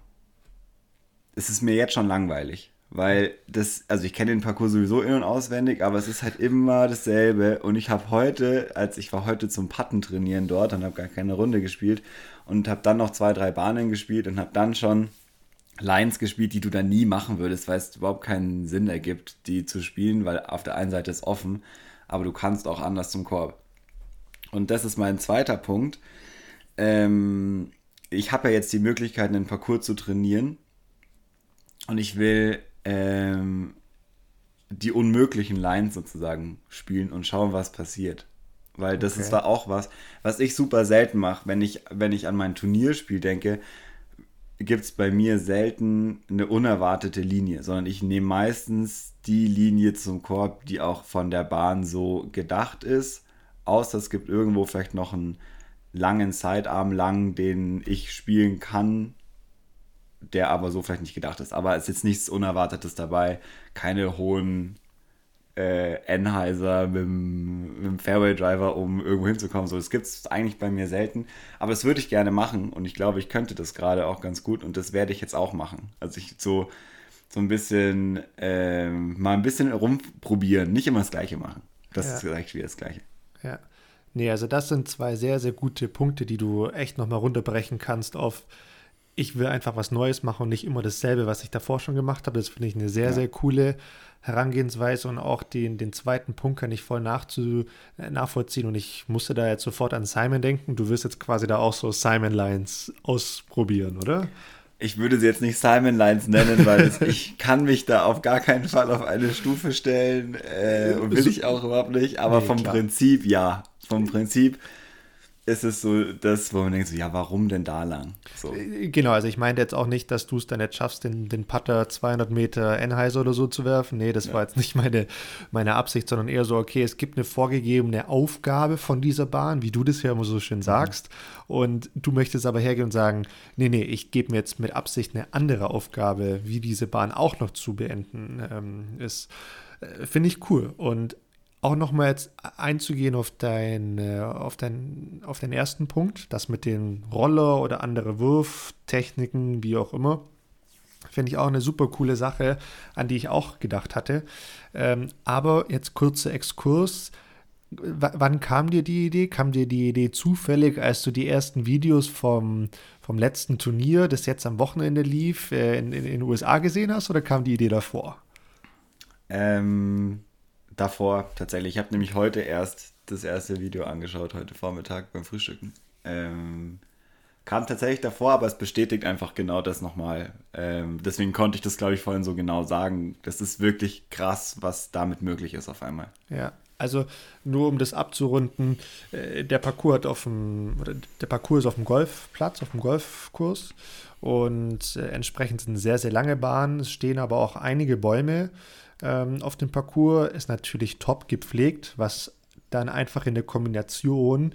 Es ist mir jetzt schon langweilig. Weil das, also ich kenne den Parcours sowieso in- und auswendig, aber es ist halt immer dasselbe. Und ich habe heute, als ich war heute zum Putten trainieren dort und habe gar keine Runde gespielt und habe dann noch zwei, drei Bahnen gespielt und habe dann schon Lines gespielt, die du dann nie machen würdest, weil es überhaupt keinen Sinn ergibt, die zu spielen, weil auf der einen Seite ist offen, aber du kannst auch anders zum Korb. Und das ist mein zweiter Punkt. Ähm, ich habe ja jetzt die Möglichkeit, einen Parcours zu trainieren und ich will Ähm, die unmöglichen Lines sozusagen spielen und schauen, was passiert. Weil das okay. ist da auch was, was ich super selten mache. Wenn ich, wenn ich an mein Turnierspiel denke, gibt es bei mir selten eine unerwartete Linie, sondern ich nehme meistens die Linie zum Korb, die auch von der Bahn so gedacht ist, außer es gibt irgendwo vielleicht noch einen langen Sidearm lang, den ich spielen kann, der aber so vielleicht nicht gedacht ist. Aber es ist jetzt nichts Unerwartetes dabei. Keine hohen äh, Anheuser mit einem Fairway-Driver, um irgendwo hinzukommen. So, das gibt es eigentlich bei mir selten. Aber das würde ich gerne machen und ich glaube, ich könnte das gerade auch ganz gut und das werde ich jetzt auch machen. Also ich so, so ein bisschen, äh, mal ein bisschen rumprobieren, nicht immer das Gleiche machen. Das ja. ist vielleicht wieder das Gleiche. Ja. Nee, also das sind zwei sehr, sehr gute Punkte, die du echt nochmal runterbrechen kannst auf ich will einfach was Neues machen und nicht immer dasselbe, was ich davor schon gemacht habe. Das finde ich eine sehr, ja. sehr coole Herangehensweise und auch den, den zweiten Punkt kann ich voll nachzu, nachvollziehen und ich musste da jetzt sofort an Simon denken. Du wirst jetzt quasi da auch so Simon-Lines ausprobieren, oder? Ich würde sie jetzt nicht Simon-Lines nennen, weil es, ich kann mich da auf gar keinen Fall auf eine Stufe stellen äh, und will ich auch überhaupt nicht, aber nee, vom klar. Prinzip ja. Vom Prinzip ist es so das, wo man denkt, so, ja, warum denn da lang? So. Genau, also ich meinte jetzt auch nicht, dass du es dann jetzt schaffst, den, den Putter zweihundert Meter Anheuser oder so zu werfen. Nee, das ja. war jetzt nicht meine, meine Absicht, sondern eher so, okay, es gibt eine vorgegebene Aufgabe von dieser Bahn, wie du das ja immer so schön sagst. Mhm. Und du möchtest aber hergehen und sagen, nee, nee, ich gebe mir jetzt mit Absicht eine andere Aufgabe, wie diese Bahn auch noch zu beenden ähm, ist. Äh, finde ich cool. Und auch nochmal jetzt einzugehen auf, dein, auf, dein, auf deinen ersten Punkt, das mit den Roller oder andere Wurftechniken, wie auch immer, finde ich auch eine super coole Sache, an die ich auch gedacht hatte. Ähm, aber jetzt kurzer Exkurs, w- wann kam dir die Idee? Kam dir die Idee zufällig, als du die ersten Videos vom, vom letzten Turnier, das jetzt am Wochenende lief, äh, in, in, in den U S A gesehen hast oder kam die Idee davor? Ähm... Davor tatsächlich. Ich habe nämlich heute erst das erste Video angeschaut, heute Vormittag beim Frühstücken. Ähm, kam tatsächlich davor, aber es bestätigt einfach genau das nochmal. Ähm, deswegen konnte ich das, glaube ich, vorhin so genau sagen. Das ist wirklich krass, was damit möglich ist auf einmal. Ja, also nur um das abzurunden, der Parcours hat auf dem, oder der Parcours ist auf dem Golfplatz, auf dem Golfkurs und entsprechend sind sehr, sehr lange Bahnen. Es stehen aber auch einige Bäume auf dem Parcours, ist natürlich top gepflegt, was dann einfach in der Kombination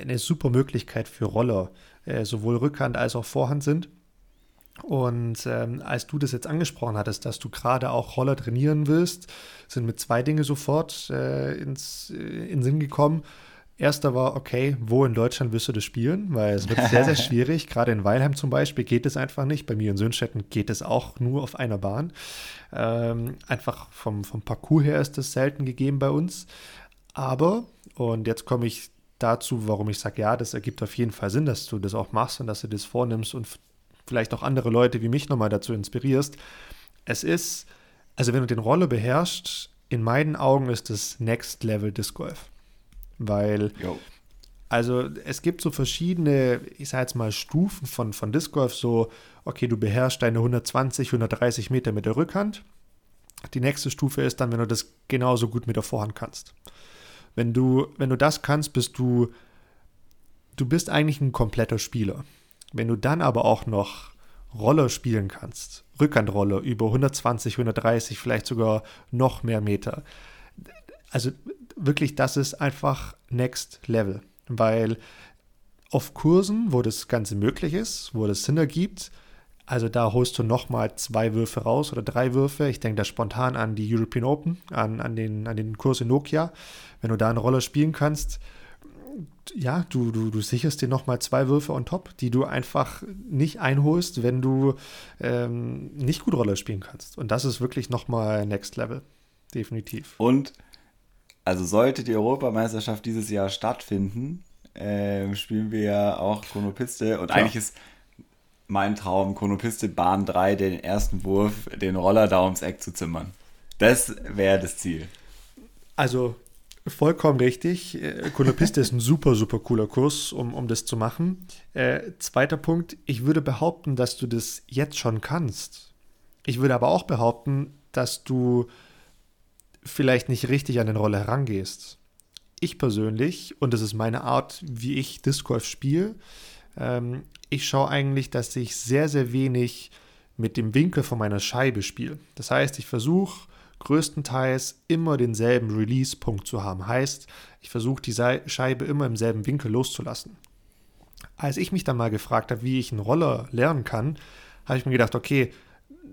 eine super Möglichkeit für Roller, sowohl Rückhand als auch Vorhand sind. Und ähm, als du das jetzt angesprochen hattest, dass du gerade auch Roller trainieren willst, sind mir zwei Dinge sofort äh, ins, äh, in den Sinn gekommen. Erster war, okay, wo in Deutschland wirst du das spielen? Weil es wird sehr, sehr schwierig. Gerade in Weilheim zum Beispiel geht es einfach nicht. Bei mir in Söhnstetten geht es auch nur auf einer Bahn. Ähm, einfach vom, vom Parcours her ist das selten gegeben bei uns. Aber, und jetzt komme ich dazu, warum ich sage, ja, das ergibt auf jeden Fall Sinn, dass du das auch machst und dass du das vornimmst und f- vielleicht auch andere Leute wie mich nochmal dazu inspirierst. Es ist, also wenn du den Roller beherrschst, in meinen Augen ist das Next Level Disc Golf. Weil, Yo. also es gibt so verschiedene, ich sag jetzt mal, Stufen von, von Disc Golf, so, okay, du beherrschst deine hundertzwanzig, hundertdreißig Meter mit der Rückhand. Die nächste Stufe ist dann, wenn du das genauso gut mit der Vorhand kannst. Wenn du, wenn du das kannst, bist du, du bist eigentlich ein kompletter Spieler. Wenn du dann aber auch noch Roller spielen kannst, Rückhandroller über hundertzwanzig, hundertdreißig, vielleicht sogar noch mehr Meter, also wirklich, das ist einfach Next Level, weil auf Kursen, wo das Ganze möglich ist, wo das Sinn ergibt, also da holst du nochmal zwei Würfe raus oder drei Würfe. Ich denke da spontan an die European Open, an, an, den, an den Kurs in Nokia. Wenn du da einen Roller spielen kannst, ja, du, du, du sicherst dir nochmal zwei Würfe on top, die du einfach nicht einholst, wenn du ähm, nicht gut Roller spielen kannst. Und das ist wirklich nochmal Next Level, definitiv. Und also sollte die Europameisterschaft dieses Jahr stattfinden, äh, spielen wir ja auch Konopiste. Und Klar. eigentlich ist mein Traum, Konopiste Bahn drei den ersten Wurf, den Roller da ums Eck zu zimmern. Das wäre das Ziel. Also vollkommen richtig. Konopiste ist ein super, super cooler Kurs, um, um das zu machen. Äh, zweiter Punkt, ich würde behaupten, dass du das jetzt schon kannst. Ich würde aber auch behaupten, dass du vielleicht nicht richtig an den Roller herangehst. Ich persönlich, und das ist meine Art, wie ich Disc Golf spiele, ähm, ich schaue eigentlich, dass ich sehr, sehr wenig mit dem Winkel von meiner Scheibe spiele. Das heißt, ich versuche größtenteils immer denselben Release-Punkt zu haben. Heißt, ich versuche die Scheibe immer im selben Winkel loszulassen. Als ich mich dann mal gefragt habe, wie ich einen Roller lernen kann, habe ich mir gedacht, okay,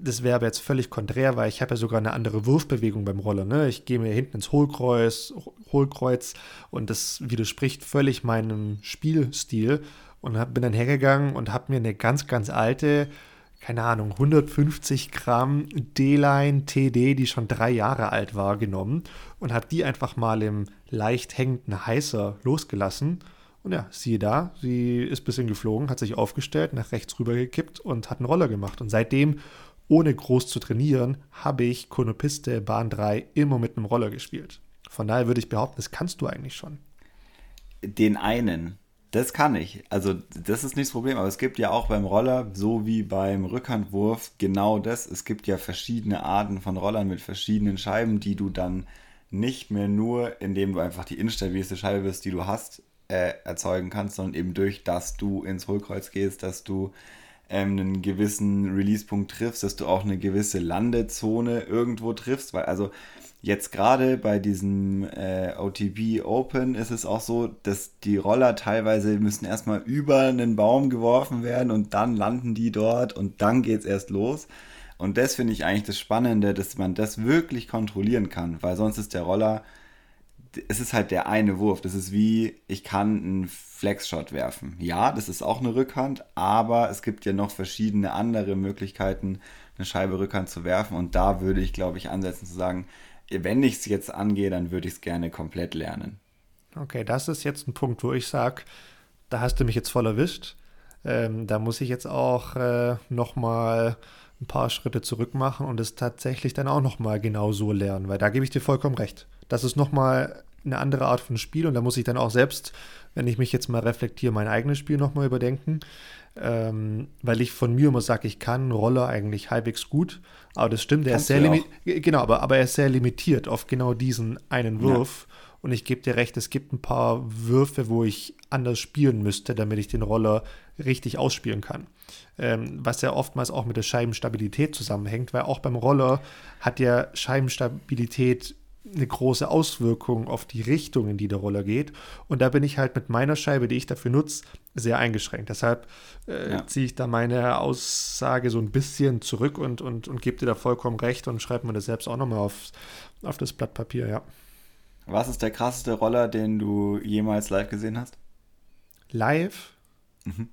das wäre aber jetzt völlig konträr, weil ich habe ja sogar eine andere Wurfbewegung beim Roller. Ne? Ich gehe mir hinten ins Hohlkreuz, Hohlkreuz und das widerspricht völlig meinem Spielstil. Und hab, bin dann hergegangen und habe mir eine ganz, ganz alte, keine Ahnung, hundertfünfzig Gramm D-Line T D, die schon drei Jahre alt war, genommen und habe die einfach mal im leicht hängenden Heißer losgelassen. Und ja, siehe da, sie ist ein bisschen geflogen, hat sich aufgestellt, nach rechts rüber gekippt und hat einen Roller gemacht. Und seitdem, ohne groß zu trainieren, habe ich Konopiste Bahn drei immer mit einem Roller gespielt. Von daher würde ich behaupten, das kannst du eigentlich schon. Den einen, das kann ich. Also das ist nicht das Problem, aber es gibt ja auch beim Roller, so wie beim Rückhandwurf, genau das. Es gibt ja verschiedene Arten von Rollern mit verschiedenen Scheiben, die du dann nicht mehr nur, indem du einfach die instabilste Scheibe bist, die du hast, erzeugen kannst, sondern eben durch, dass du ins Hohlkreuz gehst, dass du ähm, einen gewissen Release-Punkt triffst, dass du auch eine gewisse Landezone irgendwo triffst, weil also jetzt gerade bei diesem äh, O T P Open ist es auch so, dass die Roller teilweise müssen erstmal über einen Baum geworfen werden und dann landen die dort und dann geht's erst los. Und das finde ich eigentlich das Spannende, dass man das wirklich kontrollieren kann, weil sonst ist der Roller, es ist halt der eine Wurf. Das ist wie, ich kann einen Flexshot werfen. Ja, das ist auch eine Rückhand, aber es gibt ja noch verschiedene andere Möglichkeiten, eine Scheibe Rückhand zu werfen. Und da würde ich, glaube ich, ansetzen zu sagen, wenn ich es jetzt angehe, dann würde ich es gerne komplett lernen. Okay, das ist jetzt ein Punkt, wo ich sage, da hast du mich jetzt voll erwischt. Ähm, da muss ich jetzt auch äh, nochmal ein paar Schritte zurück machen und es tatsächlich dann auch nochmal genau so lernen, weil da gebe ich dir vollkommen recht. Das ist nochmal eine andere Art von Spiel und da muss ich dann auch selbst, wenn ich mich jetzt mal reflektiere, mein eigenes Spiel nochmal überdenken, ähm, weil ich von mir immer sage, ich kann Roller eigentlich halbwegs gut, aber das stimmt, er ist sehr limi- genau, aber, aber er ist sehr limitiert auf genau diesen einen Wurf, ja. Und ich gebe dir recht, es gibt ein paar Würfe, wo ich anders spielen müsste, damit ich den Roller richtig ausspielen kann. Ähm, was ja oftmals auch mit der Scheibenstabilität zusammenhängt, weil auch beim Roller hat ja Scheibenstabilität eine große Auswirkung auf die Richtung, in die der Roller geht. Und da bin ich halt mit meiner Scheibe, die ich dafür nutze, sehr eingeschränkt. Deshalb äh, ja. ziehe ich da meine Aussage so ein bisschen zurück und, und, und gebe dir da vollkommen recht und schreibe mir das selbst auch nochmal auf, auf das Blatt Papier, ja. Was ist der krasseste Roller, den du jemals live gesehen hast? Live? Mhm.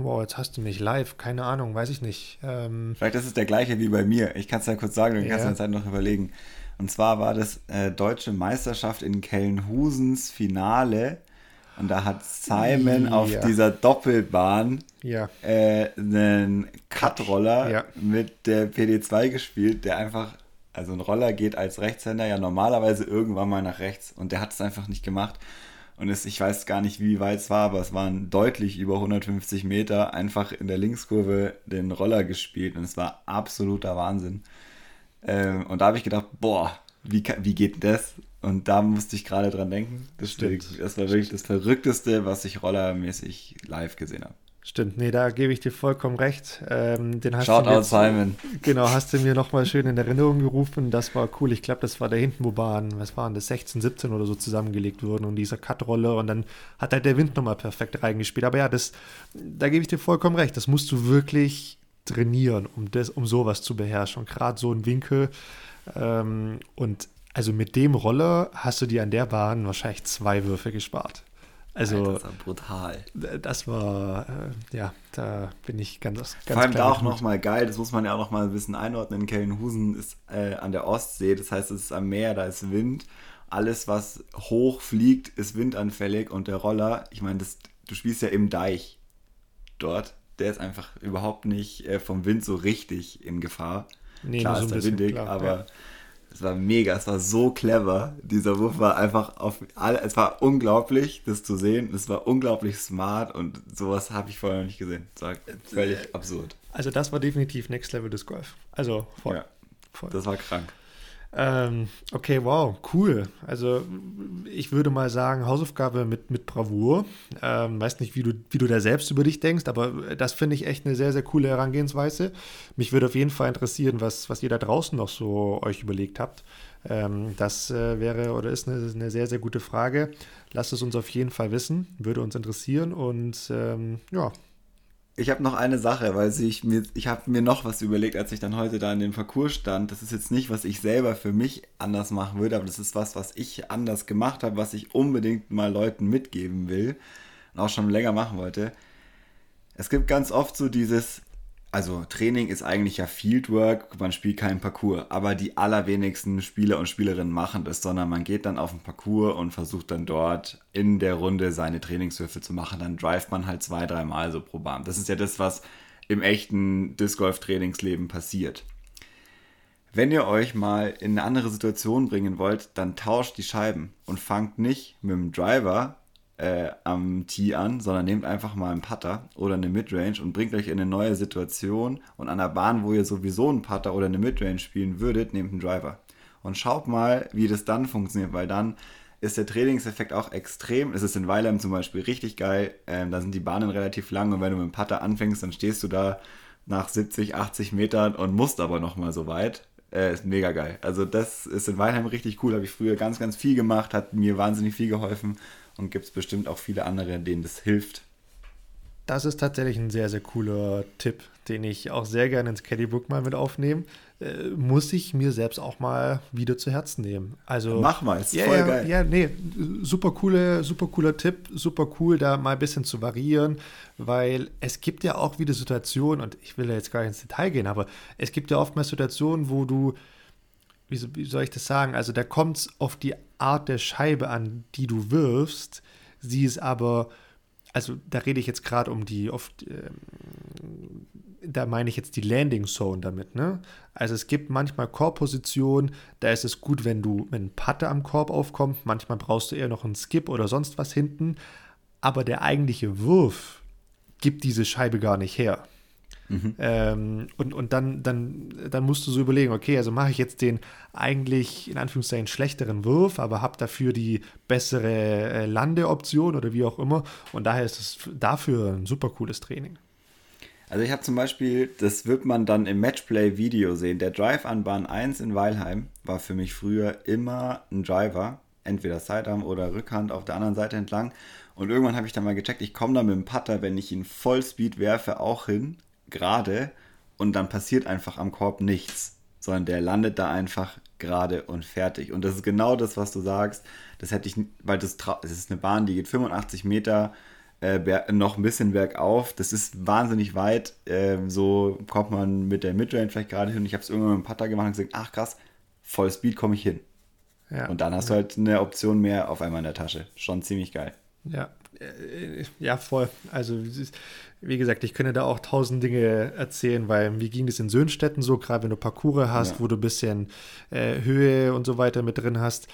Wow, jetzt hast du mich live, keine Ahnung, weiß ich nicht. Ähm Vielleicht ist es der gleiche wie bei mir. Ich kann es ja kurz sagen, dann yeah. kannst du in der Zeit noch überlegen. Und zwar war das äh, Deutsche Meisterschaft in Kellenhusens Finale und da hat Simon yeah. auf dieser Doppelbahn yeah. äh, einen Cut-Roller yeah. mit der P D zwei gespielt, der einfach, also ein Roller geht als Rechtshänder ja normalerweise irgendwann mal nach rechts und der hat es einfach nicht gemacht. Und es, ich weiß gar nicht, wie weit es war, aber es waren deutlich über hundertfünfzig Meter einfach in der Linkskurve den Roller gespielt. Und es war absoluter Wahnsinn. Ähm, und da habe ich gedacht, boah, wie, wie geht das? Und da musste ich gerade dran denken. Das stimmt. stimmt. Das war wirklich das Verrückteste, was ich rollermäßig live gesehen habe. Stimmt, nee, da gebe ich dir vollkommen recht. Ähm, den hast Shoutout du jetzt, Simon. Genau, hast du mir nochmal schön in Erinnerung gerufen. Das war cool. Ich glaube, das war da hinten, wo Bahn, was waren das, sechzehn, siebzehn oder so zusammengelegt wurden und dieser Cut-Rolle und dann hat halt der Wind nochmal perfekt reingespielt. Aber ja, das, da gebe ich dir vollkommen recht. Das musst du wirklich trainieren, um, das, um sowas zu beherrschen. Und gerade so ein Winkel. Ähm, und also mit dem Roller hast du dir an der Bahn wahrscheinlich zwei Würfe gespart. Also, Alter, das war brutal. Das war, äh, ja, da bin ich ganz, ganz vor allem da auch nochmal geil, das muss man ja auch nochmal ein bisschen einordnen. Kellenhusen ist äh, an der Ostsee, das heißt, es ist am Meer, da ist Wind. Alles, was hoch fliegt, ist windanfällig und der Roller, ich meine, du spielst ja im Deich dort, der ist einfach überhaupt nicht äh, vom Wind so richtig in Gefahr. Nee, klar, so ist der windig, klar, aber. Ja. Es war mega, es war so clever. Dieser Wurf war einfach auf alle. Es war unglaublich, das zu sehen. Es war unglaublich smart und sowas habe ich vorher noch nicht gesehen. Es war völlig absurd. Also, das war definitiv Next Level Disc Golf. Also, voll. Ja, voll. Das war krank. Ähm, okay, wow, cool. Also, ich würde mal sagen, Hausaufgabe mit, mit Bravour. Ähm, weiß nicht, wie du, wie du da selbst über dich denkst, aber das finde ich echt eine sehr, sehr coole Herangehensweise. Mich würde auf jeden Fall interessieren, was, was ihr da draußen noch so euch überlegt habt. Ähm, das äh, wäre oder ist eine, eine sehr, sehr gute Frage. Lasst es uns auf jeden Fall wissen, würde uns interessieren und ähm, ja, Ich habe noch eine Sache, weil ich mir, ich habe mir noch was überlegt, als ich dann heute da in dem Parcours stand. Das ist jetzt nicht, was ich selber für mich anders machen würde, aber das ist was, was ich anders gemacht habe, was ich unbedingt mal Leuten mitgeben will und auch schon länger machen wollte. Es gibt ganz oft so dieses, also Training ist eigentlich ja Fieldwork, man spielt keinen Parcours, aber die allerwenigsten Spieler und Spielerinnen machen das, sondern man geht dann auf den Parcours und versucht dann dort in der Runde seine Trainingswürfe zu machen, dann drivet man halt zwei, dreimal so pro Bahn. Das ist ja das, was im echten Disc-Golf-Trainingsleben passiert. Wenn ihr euch mal in eine andere Situation bringen wollt, dann tauscht die Scheiben und fangt nicht mit dem Driver Äh, am Tee an, sondern nehmt einfach mal einen Putter oder eine Midrange und bringt euch in eine neue Situation, und an der Bahn, wo ihr sowieso einen Putter oder eine Midrange spielen würdet, nehmt einen Driver. Und schaut mal, wie das dann funktioniert, weil dann ist der Trainingseffekt auch extrem. Es ist in Weilheim zum Beispiel richtig geil, ähm, da sind die Bahnen relativ lang, und wenn du mit dem Putter anfängst, dann stehst du da nach siebzig, achtzig Metern und musst aber nochmal so weit. Äh, ist mega geil. Also das ist in Weilheim richtig cool, habe ich früher ganz, ganz viel gemacht, hat mir wahnsinnig viel geholfen. Und gibt es bestimmt auch viele andere, denen das hilft. Das ist tatsächlich ein sehr, sehr cooler Tipp, den ich auch sehr gerne ins Caddybook mal mit aufnehme. Äh, muss ich mir selbst auch mal wieder zu Herzen nehmen. Also, mach mal, ist yeah, voll geil. Ja, nee, super, coole, super cooler Tipp, super cool, da mal ein bisschen zu variieren, weil es gibt ja auch wieder Situationen, und ich will da jetzt gar nicht ins Detail gehen, aber es gibt ja oftmals Situationen, wo du, wie soll ich das sagen, also da kommt es auf die Art der Scheibe an, die du wirfst, sie ist aber, also da rede ich jetzt gerade um die, oft, äh, da meine ich jetzt die Landing Zone damit, ne? Also es gibt manchmal Korbpositionen, da ist es gut, wenn du, wenn ein Putter am Korb aufkommt, manchmal brauchst du eher noch einen Skip oder sonst was hinten, aber der eigentliche Wurf gibt diese Scheibe gar nicht her. Mhm. Ähm, und, und dann, dann, dann musst du so überlegen, okay, also mache ich jetzt den eigentlich in Anführungszeichen schlechteren Wurf, aber habe dafür die bessere äh, Landeoption oder wie auch immer, und daher ist es f- dafür ein super cooles Training. Also ich habe zum Beispiel, das wird man dann im Matchplay-Video sehen, der Drive an Bahn eins in Weilheim war für mich früher immer ein Driver, entweder Sidearm oder Rückhand auf der anderen Seite entlang, und irgendwann habe ich dann mal gecheckt, ich komme da mit dem Putter, wenn ich ihn Vollspeed werfe, auch hin, gerade, und dann passiert einfach am Korb nichts, sondern der landet da einfach gerade und fertig. Und das ist genau das, was du sagst. Das hätte ich, weil das, das ist eine Bahn, die geht fünfundachtzig Meter äh, ber- noch ein bisschen bergauf. Das ist wahnsinnig weit. Ähm, so kommt man mit der Midrange vielleicht gerade hin. Ich habe es irgendwann mit dem Putter gemacht und gesagt, ach krass, voll Speed komme ich hin. Ja. Und dann hast du halt eine Option mehr auf einmal in der Tasche. Schon ziemlich geil. Ja. Ja, voll. Also, wie gesagt, ich könnte da auch tausend Dinge erzählen, weil mir ging das in Söhnstetten so, gerade wenn du Parcours hast, ja, wo du ein bisschen äh, Höhe und so weiter mit drin hast.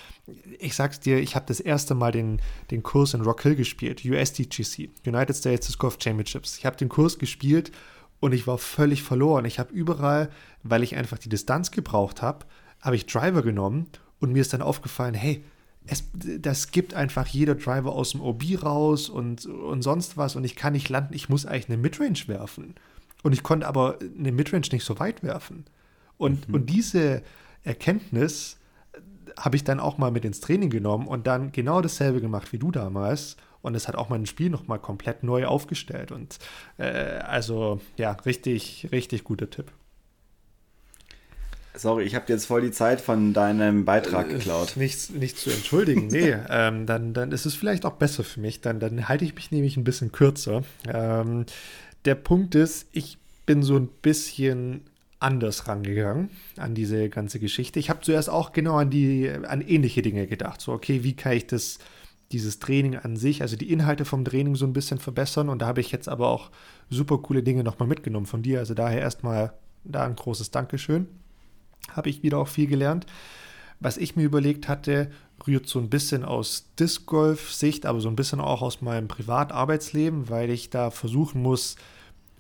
Ich sag's dir, ich habe das erste Mal den, den Kurs in Rock Hill gespielt, U S D G C, United States Disc Golf Championships. Ich habe den Kurs gespielt und ich war völlig verloren. Ich habe überall, weil ich einfach die Distanz gebraucht habe, habe ich Driver genommen, und mir ist dann aufgefallen, hey, Es, das gibt einfach jeder Driver aus dem O B raus und, und sonst was, und ich kann nicht landen, ich muss eigentlich eine Midrange werfen. Und ich konnte aber eine Midrange nicht so weit werfen. Und, mhm. und diese Erkenntnis habe ich dann auch mal mit ins Training genommen und dann genau dasselbe gemacht wie du damals. Und es hat auch mein Spiel nochmal komplett neu aufgestellt. Und äh, also, ja, richtig, richtig guter Tipp. Sorry, ich habe jetzt voll die Zeit von deinem Beitrag geklaut. Nichts, nichts zu entschuldigen, nee. ähm, dann, dann ist es vielleicht auch besser für mich. Dann, dann halte ich mich nämlich ein bisschen kürzer. Ähm, der Punkt ist, ich bin so ein bisschen anders rangegangen an diese ganze Geschichte. Ich habe zuerst auch genau an die, an ähnliche Dinge gedacht. So, okay, wie kann ich das, dieses Training an sich, also die Inhalte vom Training so ein bisschen verbessern? Und da habe ich jetzt aber auch super coole Dinge nochmal mitgenommen von dir. Also daher erstmal da ein großes Dankeschön. Habe ich wieder auch viel gelernt. Was ich mir überlegt hatte, rührt so ein bisschen aus Disc-Golf-Sicht, aber so ein bisschen auch aus meinem Privatarbeitsleben, weil ich da versuchen muss,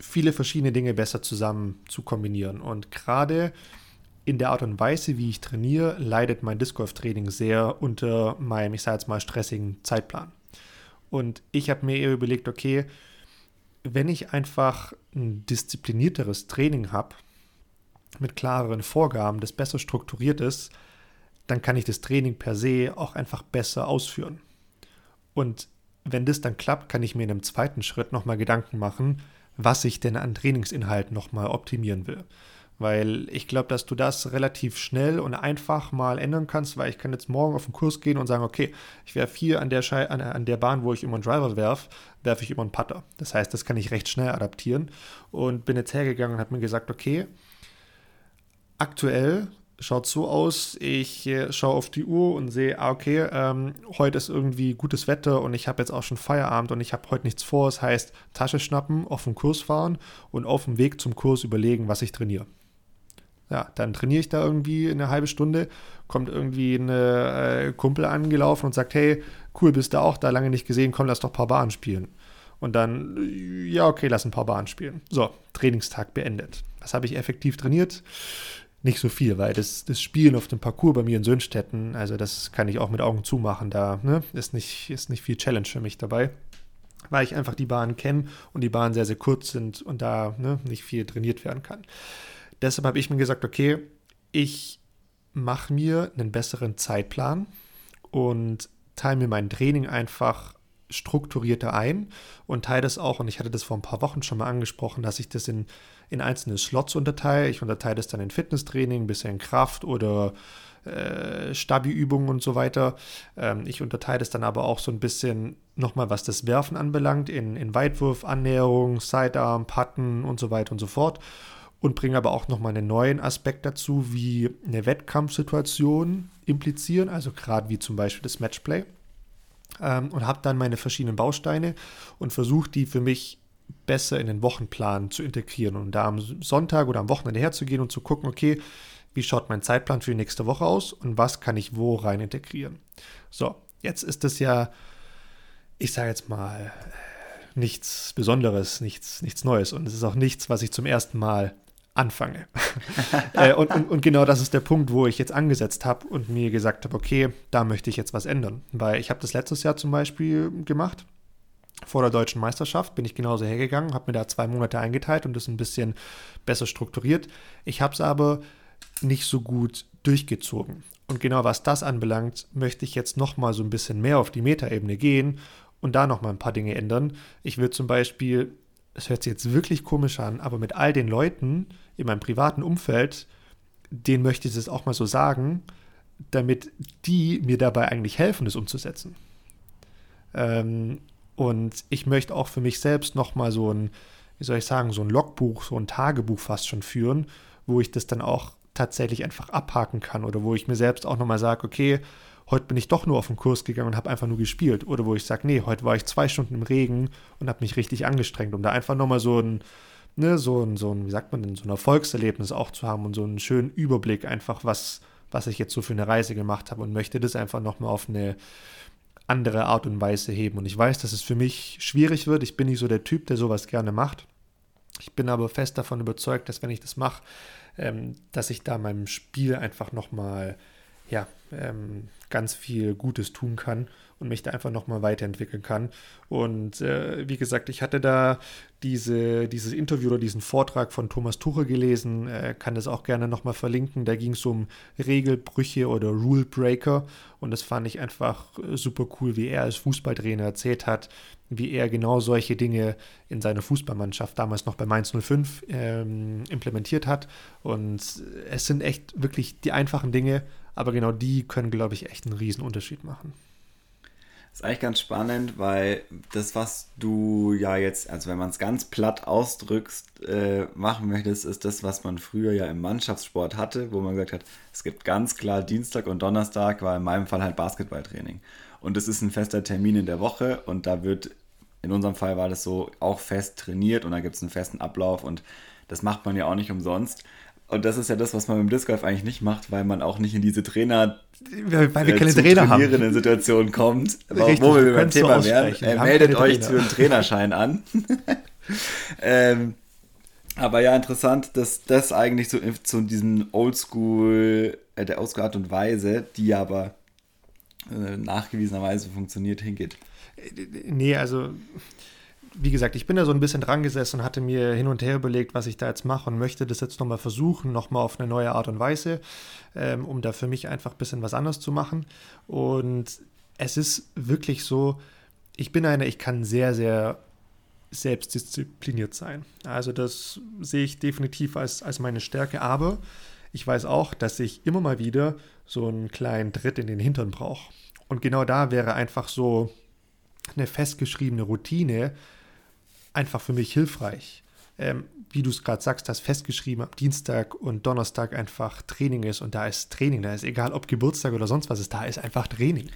viele verschiedene Dinge besser zusammen zu kombinieren. Und gerade in der Art und Weise, wie ich trainiere, leidet mein Disc-Golf-Training sehr unter meinem, ich sage jetzt mal, stressigen Zeitplan. Und ich habe mir eher überlegt, okay, wenn ich einfach ein disziplinierteres Training habe, mit klareren Vorgaben, das besser strukturiert ist, dann kann ich das Training per se auch einfach besser ausführen. Und wenn das dann klappt, kann ich mir in einem zweiten Schritt nochmal Gedanken machen, was ich denn an Trainingsinhalt nochmal optimieren will. Weil ich glaube, dass du das relativ schnell und einfach mal ändern kannst, weil ich kann jetzt morgen auf den Kurs gehen und sagen, okay, ich werfe hier an der, Schei- an, an der Bahn, wo ich immer einen Driver werfe, werfe ich immer einen Putter. Das heißt, das kann ich recht schnell adaptieren und bin jetzt hergegangen und habe mir gesagt, okay, aktuell schaut so aus, ich äh, schaue auf die Uhr und sehe, ah, okay, ähm, heute ist irgendwie gutes Wetter und ich habe jetzt auch schon Feierabend und ich habe heute nichts vor. Das heißt, Tasche schnappen, auf den Kurs fahren und auf dem Weg zum Kurs überlegen, was ich trainiere. Ja, dann trainiere ich da irgendwie eine halbe Stunde, kommt irgendwie ein äh, Kumpel angelaufen und sagt, hey, cool, bist du auch da, lange nicht gesehen, komm, lass doch ein paar Bahnen spielen. Und dann, ja, okay, lass ein paar Bahnen spielen. So, Trainingstag beendet. Was habe ich effektiv trainiert? Nicht so viel, weil das, das Spielen auf dem Parcours bei mir in Söhnstetten, also das kann ich auch mit Augen zumachen, da ne, ist, nicht, ist nicht viel Challenge für mich dabei, weil ich einfach die Bahnen kenne und die Bahnen sehr, sehr kurz sind und da ne, nicht viel trainiert werden kann. Deshalb habe ich mir gesagt, okay, ich mache mir einen besseren Zeitplan und teile mir mein Training einfach strukturierter ein und teile das auch, und ich hatte das vor ein paar Wochen schon mal angesprochen, dass ich das in, in einzelne Slots unterteile. Ich unterteile das dann in Fitnesstraining, ein bisschen Kraft oder äh, Stabi-Übungen und so weiter. Ähm, ich unterteile das dann aber auch so ein bisschen nochmal, was das Werfen anbelangt, in, in Weitwurf, Annäherung, Sidearm, Putten und so weiter und so fort. Und bringe aber auch nochmal einen neuen Aspekt dazu, wie eine Wettkampfsituation implizieren, also gerade wie zum Beispiel das Matchplay. Ähm, und habe dann meine verschiedenen Bausteine und versuche die für mich besser in den Wochenplan zu integrieren und da am Sonntag oder am Wochenende herzugehen und zu gucken, okay, wie schaut mein Zeitplan für die nächste Woche aus und was kann ich wo rein integrieren. So, jetzt ist das ja, ich sage jetzt mal, nichts Besonderes, nichts, nichts Neues, und es ist auch nichts, was ich zum ersten Mal anfange. äh, und, und, und genau das ist der Punkt, wo ich jetzt angesetzt habe und mir gesagt habe, okay, da möchte ich jetzt was ändern. Weil ich habe das letztes Jahr zum Beispiel gemacht, vor der deutschen Meisterschaft bin ich genauso hergegangen, habe mir da zwei Monate eingeteilt und das ein bisschen besser strukturiert. Ich habe es aber nicht so gut durchgezogen. Und genau was das anbelangt, möchte ich jetzt nochmal so ein bisschen mehr auf die Metaebene gehen und da nochmal ein paar Dinge ändern. Ich will zum Beispiel, es hört sich jetzt wirklich komisch an, aber mit all den Leuten in meinem privaten Umfeld, denen möchte ich es auch mal so sagen, damit die mir dabei eigentlich helfen, das umzusetzen. Ähm, und ich möchte auch für mich selbst nochmal so ein, wie soll ich sagen, so ein Logbuch, so ein Tagebuch fast schon führen, wo ich das dann auch tatsächlich einfach abhaken kann oder wo ich mir selbst auch nochmal sage, okay, heute bin ich doch nur auf den Kurs gegangen und habe einfach nur gespielt. Oder wo ich sage, nee, heute war ich zwei Stunden im Regen und habe mich richtig angestrengt, um da einfach nochmal so ein, ne, so ein, so ein, wie sagt man denn, so ein Erfolgserlebnis auch zu haben und so einen schönen Überblick einfach, was, was ich jetzt so für eine Reise gemacht habe, und möchte das einfach nochmal auf eine andere Art und Weise heben. Und ich weiß, dass es für mich schwierig wird. Ich bin nicht so der Typ, der sowas gerne macht. Ich bin aber fest davon überzeugt, dass wenn ich das mache, ähm, dass ich da meinem Spiel einfach nochmal, ja, ähm, ganz viel Gutes tun kann und mich da einfach nochmal weiterentwickeln kann. Und äh, wie gesagt, ich hatte da diese, dieses Interview oder diesen Vortrag von Thomas Tuchel gelesen, äh, kann das auch gerne nochmal verlinken. Da ging es um Regelbrüche oder Rule Breaker, und das fand ich einfach super cool, wie er als Fußballtrainer erzählt hat, wie er genau solche Dinge in seiner Fußballmannschaft damals noch bei Mainz null fünf ähm, implementiert hat. Und es sind echt wirklich die einfachen Dinge, aber genau die können, glaube ich, echt einen riesen Unterschied machen. Das ist eigentlich ganz spannend, weil das, was du ja jetzt, also wenn man es ganz platt ausdrückst, äh, machen möchtest, ist das, was man früher ja im Mannschaftssport hatte, wo man gesagt hat, es gibt ganz klar Dienstag und Donnerstag, war in meinem Fall halt Basketballtraining. Und das ist ein fester Termin in der Woche, und da wird, in unserem Fall war das so, auch fest trainiert, und da gibt es einen festen Ablauf, und das macht man ja auch nicht umsonst. Und das ist ja das, was man mit dem Disc Golf eigentlich nicht macht, weil man auch nicht in diese Trainer, weil wir keine äh, Trainer haben, Situation kommt, richtig, wo wir beim Thema werden. Äh, meldet euch Trainer. Für einen Trainerschein an. ähm, aber ja, interessant, dass das eigentlich so zu diesem Oldschool, äh, der Oldschool-Art und Weise, die aber äh, nachgewiesenerweise funktioniert, hingeht. Nee, also wie gesagt, ich bin da so ein bisschen dran gesessen und hatte mir hin und her überlegt, was ich da jetzt mache, und möchte das jetzt nochmal versuchen, nochmal auf eine neue Art und Weise, ähm, um da für mich einfach ein bisschen was anderes zu machen. Und es ist wirklich so, ich bin einer, ich kann sehr, sehr, selbstdiszipliniert sein. Also das sehe ich definitiv als, als meine Stärke, aber ich weiß auch, dass ich immer mal wieder so einen kleinen Tritt in den Hintern brauche. Und genau da wäre einfach so eine festgeschriebene Routine einfach für mich hilfreich. Ähm, wie du es gerade sagst, das festgeschrieben am Dienstag und Donnerstag einfach Training ist und da ist Training, da ist egal ob Geburtstag oder sonst was ist, da ist einfach Training.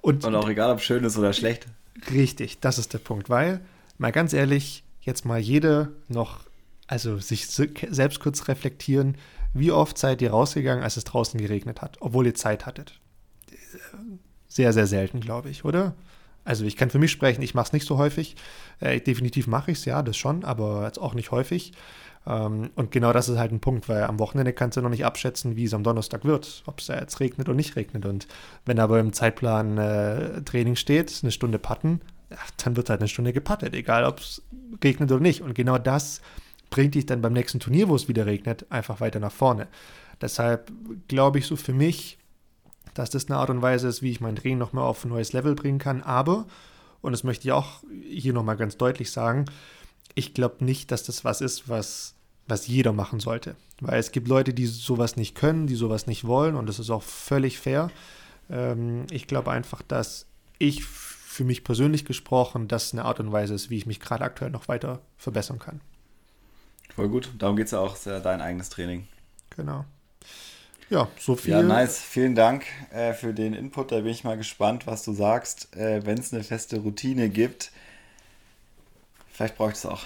Und, und auch egal ob schön ist oder schlecht. Richtig, das ist der Punkt, weil, mal ganz ehrlich, jetzt mal jede noch, also sich selbst kurz reflektieren, wie oft seid ihr rausgegangen, als es draußen geregnet hat, obwohl ihr Zeit hattet? Sehr, sehr selten, glaube ich, oder? Also ich kann für mich sprechen, ich mache es nicht so häufig. Äh, definitiv mache ich es, ja, das schon, aber jetzt auch nicht häufig. Ähm, und genau das ist halt ein Punkt, weil am Wochenende kannst du noch nicht abschätzen, wie es am Donnerstag wird, ob es da jetzt regnet oder nicht regnet. Und wenn aber im Zeitplan äh, Training steht, eine Stunde putten, ach, dann wird halt eine Stunde geputtet, egal ob es regnet oder nicht. Und genau das bringt dich dann beim nächsten Turnier, wo es wieder regnet, einfach weiter nach vorne. Deshalb glaube ich so für mich, dass das eine Art und Weise ist, wie ich mein Training nochmal auf ein neues Level bringen kann. Aber, und das möchte ich auch hier nochmal ganz deutlich sagen, ich glaube nicht, dass das was ist, was, was jeder machen sollte. Weil es gibt Leute, die sowas nicht können, die sowas nicht wollen und das ist auch völlig fair. Ich glaube einfach, dass ich für mich persönlich gesprochen, das eine Art und Weise ist, wie ich mich gerade aktuell noch weiter verbessern kann. Voll gut, darum geht es ja auch, dein eigenes Training. Genau. Ja, so viel. Ja, nice. Vielen Dank äh, für den Input. Da bin ich mal gespannt, was du sagst. Äh, wenn es eine feste Routine gibt, vielleicht brauche ich es auch.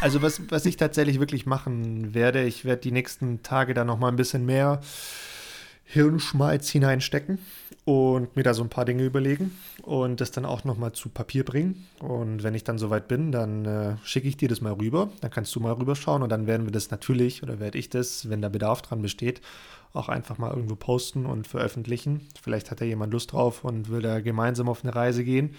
Also was, was ich tatsächlich wirklich machen werde, ich werde die nächsten Tage da nochmal ein bisschen mehr Hirnschmalz hineinstecken und mir da so ein paar Dinge überlegen und das dann auch nochmal zu Papier bringen. Und wenn ich dann soweit bin, dann äh, schicke ich dir das mal rüber. Dann kannst du mal rüberschauen und dann werden wir das natürlich, oder werde ich das, wenn da Bedarf dran besteht, auch einfach mal irgendwo posten und veröffentlichen. Vielleicht hat da jemand Lust drauf und will da gemeinsam auf eine Reise gehen.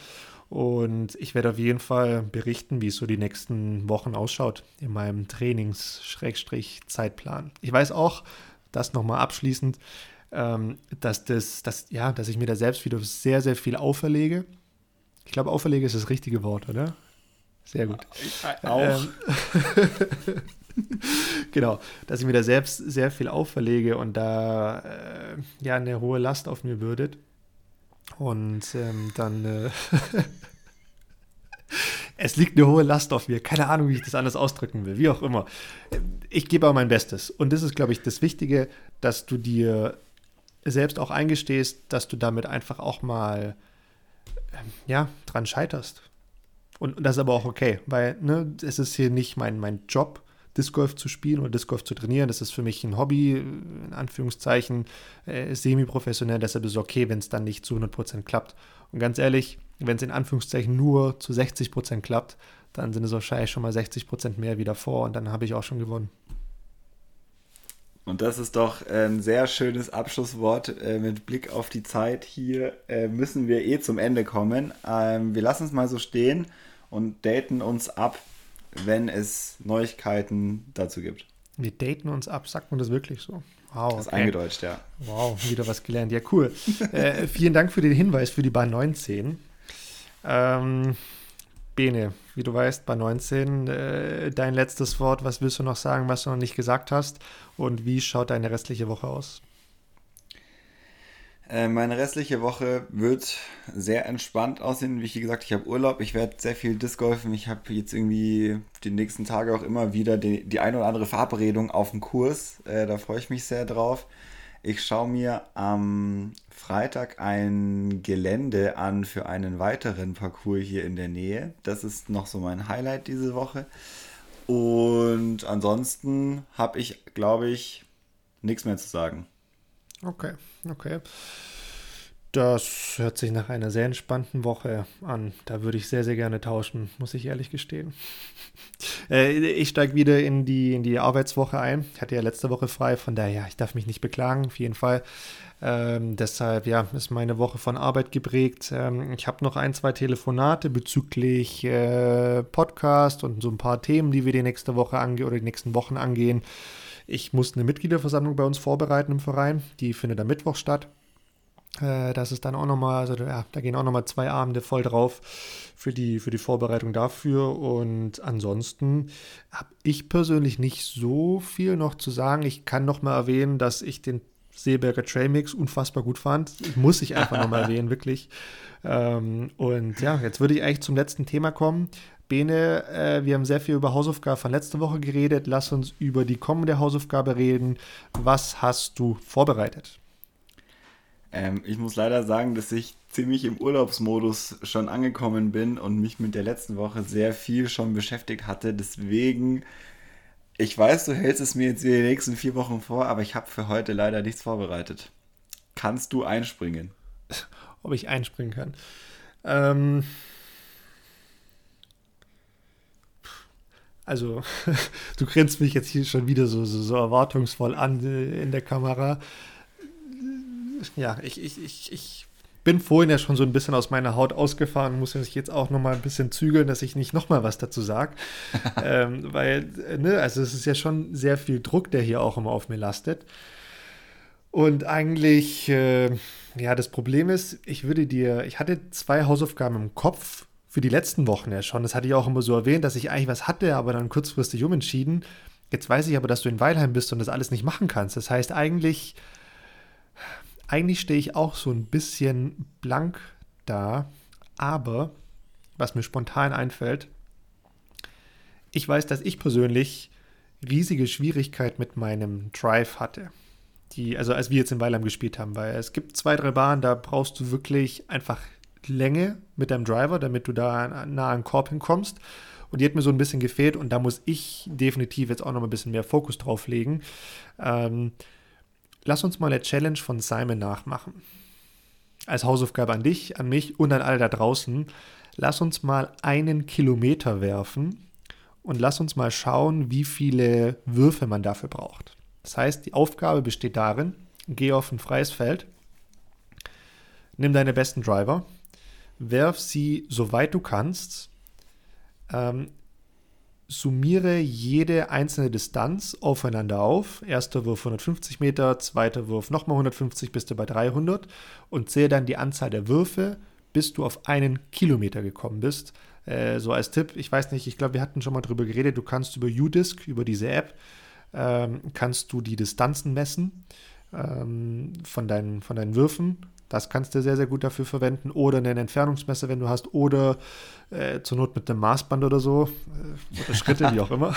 Und ich werde auf jeden Fall berichten, wie es so die nächsten Wochen ausschaut in meinem Trainings-Zeitplan. Ich weiß auch, das nochmal abschließend, dass, das, dass, ja, dass ich mir da selbst wieder sehr, sehr viel auferlege. Ich glaube, auferlege ist das richtige Wort, oder? Sehr gut. Auch. Ähm, genau, dass ich mir da selbst sehr viel auferlege und da äh, ja eine hohe Last auf mir bürdet. Und ähm, dann äh, es liegt eine hohe Last auf mir. Keine Ahnung, wie ich das anders ausdrücken will, wie auch immer. Ich gebe aber mein Bestes. Und das ist, glaube ich, das Wichtige, dass du dir selbst auch eingestehst, dass du damit einfach auch mal ähm, ja, dran scheiterst. Und, und das ist aber auch okay, weil ne, es ist hier nicht mein, mein Job, Disc Golf zu spielen oder Disc Golf zu trainieren. Das ist für mich ein Hobby, in Anführungszeichen, äh, semi-professionell. Deshalb ist es okay, wenn es dann nicht zu hundert Prozent klappt. Und ganz ehrlich, wenn es in Anführungszeichen nur zu sechzig Prozent klappt, dann sind es wahrscheinlich schon mal sechzig Prozent mehr wie davor und dann habe ich auch schon gewonnen. Und das ist doch ein sehr schönes Abschlusswort äh, mit Blick auf die Zeit. Hier äh, müssen wir eh zum Ende kommen. Ähm, wir lassen es mal so stehen und daten uns ab, wenn es Neuigkeiten dazu gibt. Wir daten uns ab, sagt man das wirklich so? Wow, okay. Das ist eingedeutscht, ja. Wow, wieder was gelernt. Ja, cool. äh, vielen Dank für den Hinweis für die Bahn neunzehn. Ähm, Bene, wie du weißt, Bahn neunzehn, äh, dein letztes Wort, was willst du noch sagen, was du noch nicht gesagt hast und wie schaut deine restliche Woche aus? Äh, meine restliche Woche wird sehr entspannt aussehen. Wie gesagt, ich habe Urlaub, ich werde sehr viel Disc golfen. Ich habe jetzt irgendwie die nächsten Tage auch immer wieder die, die ein oder andere Verabredung auf dem Kurs. Äh, da freue ich mich sehr drauf. Ich schaue mir am Freitag ein Gelände an für einen weiteren Parcours hier in der Nähe. Das ist noch so mein Highlight diese Woche. Und ansonsten habe ich, glaube ich, nichts mehr zu sagen. Okay, okay. Das hört sich nach einer sehr entspannten Woche an. Da würde ich sehr, sehr gerne tauschen, muss ich ehrlich gestehen. Äh, ich steige wieder in die, in die Arbeitswoche ein. Ich hatte ja letzte Woche frei, von daher, ja, ich darf mich nicht beklagen, auf jeden Fall. Ähm, deshalb, ja, ist meine Woche von Arbeit geprägt. Ähm, ich habe noch ein, zwei Telefonate bezüglich äh, Podcast und so ein paar Themen, die wir die nächste Woche angehen oder die nächsten Wochen angehen. Ich muss eine Mitgliederversammlung bei uns vorbereiten im Verein. Die findet am Mittwoch statt. Äh, das ist dann auch nochmal, also ja, da gehen auch nochmal zwei Abende voll drauf für die, für die Vorbereitung dafür. Und ansonsten habe ich persönlich nicht so viel noch zu sagen. Ich kann nochmal erwähnen, dass ich den Seeberger Trailmix unfassbar gut fand. Muss ich einfach nochmal erwähnen, wirklich. Ähm, und ja, jetzt würde ich eigentlich zum letzten Thema kommen. Bene, äh, wir haben sehr viel über Hausaufgaben von letzter Woche geredet. Lass uns über die kommende Hausaufgabe reden. Was hast du vorbereitet? Ähm, ich muss leider sagen, dass ich ziemlich im Urlaubsmodus schon angekommen bin und mich mit der letzten Woche sehr viel schon beschäftigt hatte. Deswegen, ich weiß, du hältst es mir jetzt die nächsten vier Wochen vor, aber ich habe für heute leider nichts vorbereitet. Kannst du einspringen? Ob ich einspringen kann? Ähm... Also, du grinst mich jetzt hier schon wieder so, so, so erwartungsvoll an in der Kamera. Ja, ich, ich, ich, ich bin vorhin ja schon so ein bisschen aus meiner Haut ausgefahren, muss mich jetzt auch nochmal ein bisschen zügeln, dass ich nicht nochmal was dazu sage. ähm, weil, ne, also es ist ja schon sehr viel Druck, der hier auch immer auf mir lastet. Und eigentlich, äh, ja, das Problem ist, ich würde dir, ich hatte zwei Hausaufgaben im Kopf, für die letzten Wochen ja schon. Das hatte ich auch immer so erwähnt, dass ich eigentlich was hatte, aber dann kurzfristig umentschieden. Jetzt weiß ich aber, dass du in Weilheim bist und das alles nicht machen kannst. Das heißt, eigentlich, eigentlich stehe ich auch so ein bisschen blank da. Aber, was mir spontan einfällt, ich weiß, dass ich persönlich riesige Schwierigkeit mit meinem Drive hatte. Die, also als wir jetzt in Weilheim gespielt haben, weil es gibt zwei, drei Bahnen, da brauchst du wirklich einfach Länge mit deinem Driver, damit du da nah an den Korb hinkommst. Und die hat mir so ein bisschen gefehlt und da muss ich definitiv jetzt auch noch mal ein bisschen mehr Fokus drauf legen. Ähm, lass uns mal eine Challenge von Simon nachmachen. Als Hausaufgabe an dich, an mich und an alle da draußen. Lass uns mal einen Kilometer werfen und lass uns mal schauen, wie viele Würfe man dafür braucht. Das heißt, die Aufgabe besteht darin, geh auf ein freies Feld, nimm deine besten Driver, werf sie, soweit du kannst, ähm, summiere jede einzelne Distanz aufeinander auf. Erster Wurf hundertfünfzig Meter, zweiter Wurf nochmal hundertfünfzig, bist du bei dreihundert und zähle dann die Anzahl der Würfe, bis du auf einen Kilometer gekommen bist. Äh, so als Tipp, ich weiß nicht, ich glaube, wir hatten schon mal drüber geredet, du kannst über U D I S C, über diese App, ähm, kannst du die Distanzen messen ähm, von deinen, von deinen Würfen. Das kannst du sehr, sehr gut dafür verwenden. Oder einen Entfernungsmesser, wenn du hast. Oder äh, zur Not mit einem Maßband oder so. Äh, oder Schritte, wie auch immer.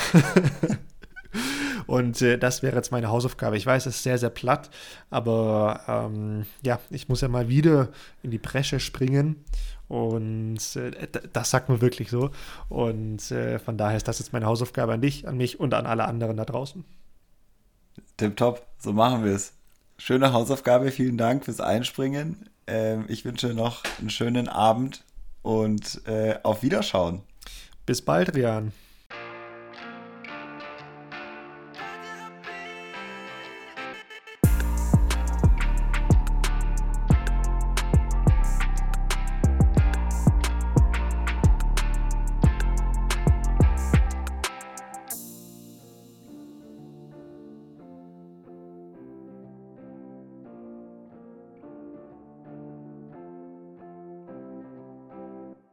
Und äh, das wäre jetzt meine Hausaufgabe. Ich weiß, es ist sehr, sehr platt. Aber ähm, ja, ich muss ja mal wieder in die Bresche springen. Und äh, das sagt man wirklich so. Und äh, von daher ist das jetzt meine Hausaufgabe an dich, an mich und an alle anderen da draußen. Tipptopp, so machen wir es. Schöne Hausaufgabe, vielen Dank fürs Einspringen. Ähm, ich wünsche noch einen schönen Abend und äh, auf Wiederschauen. Bis bald, Rian.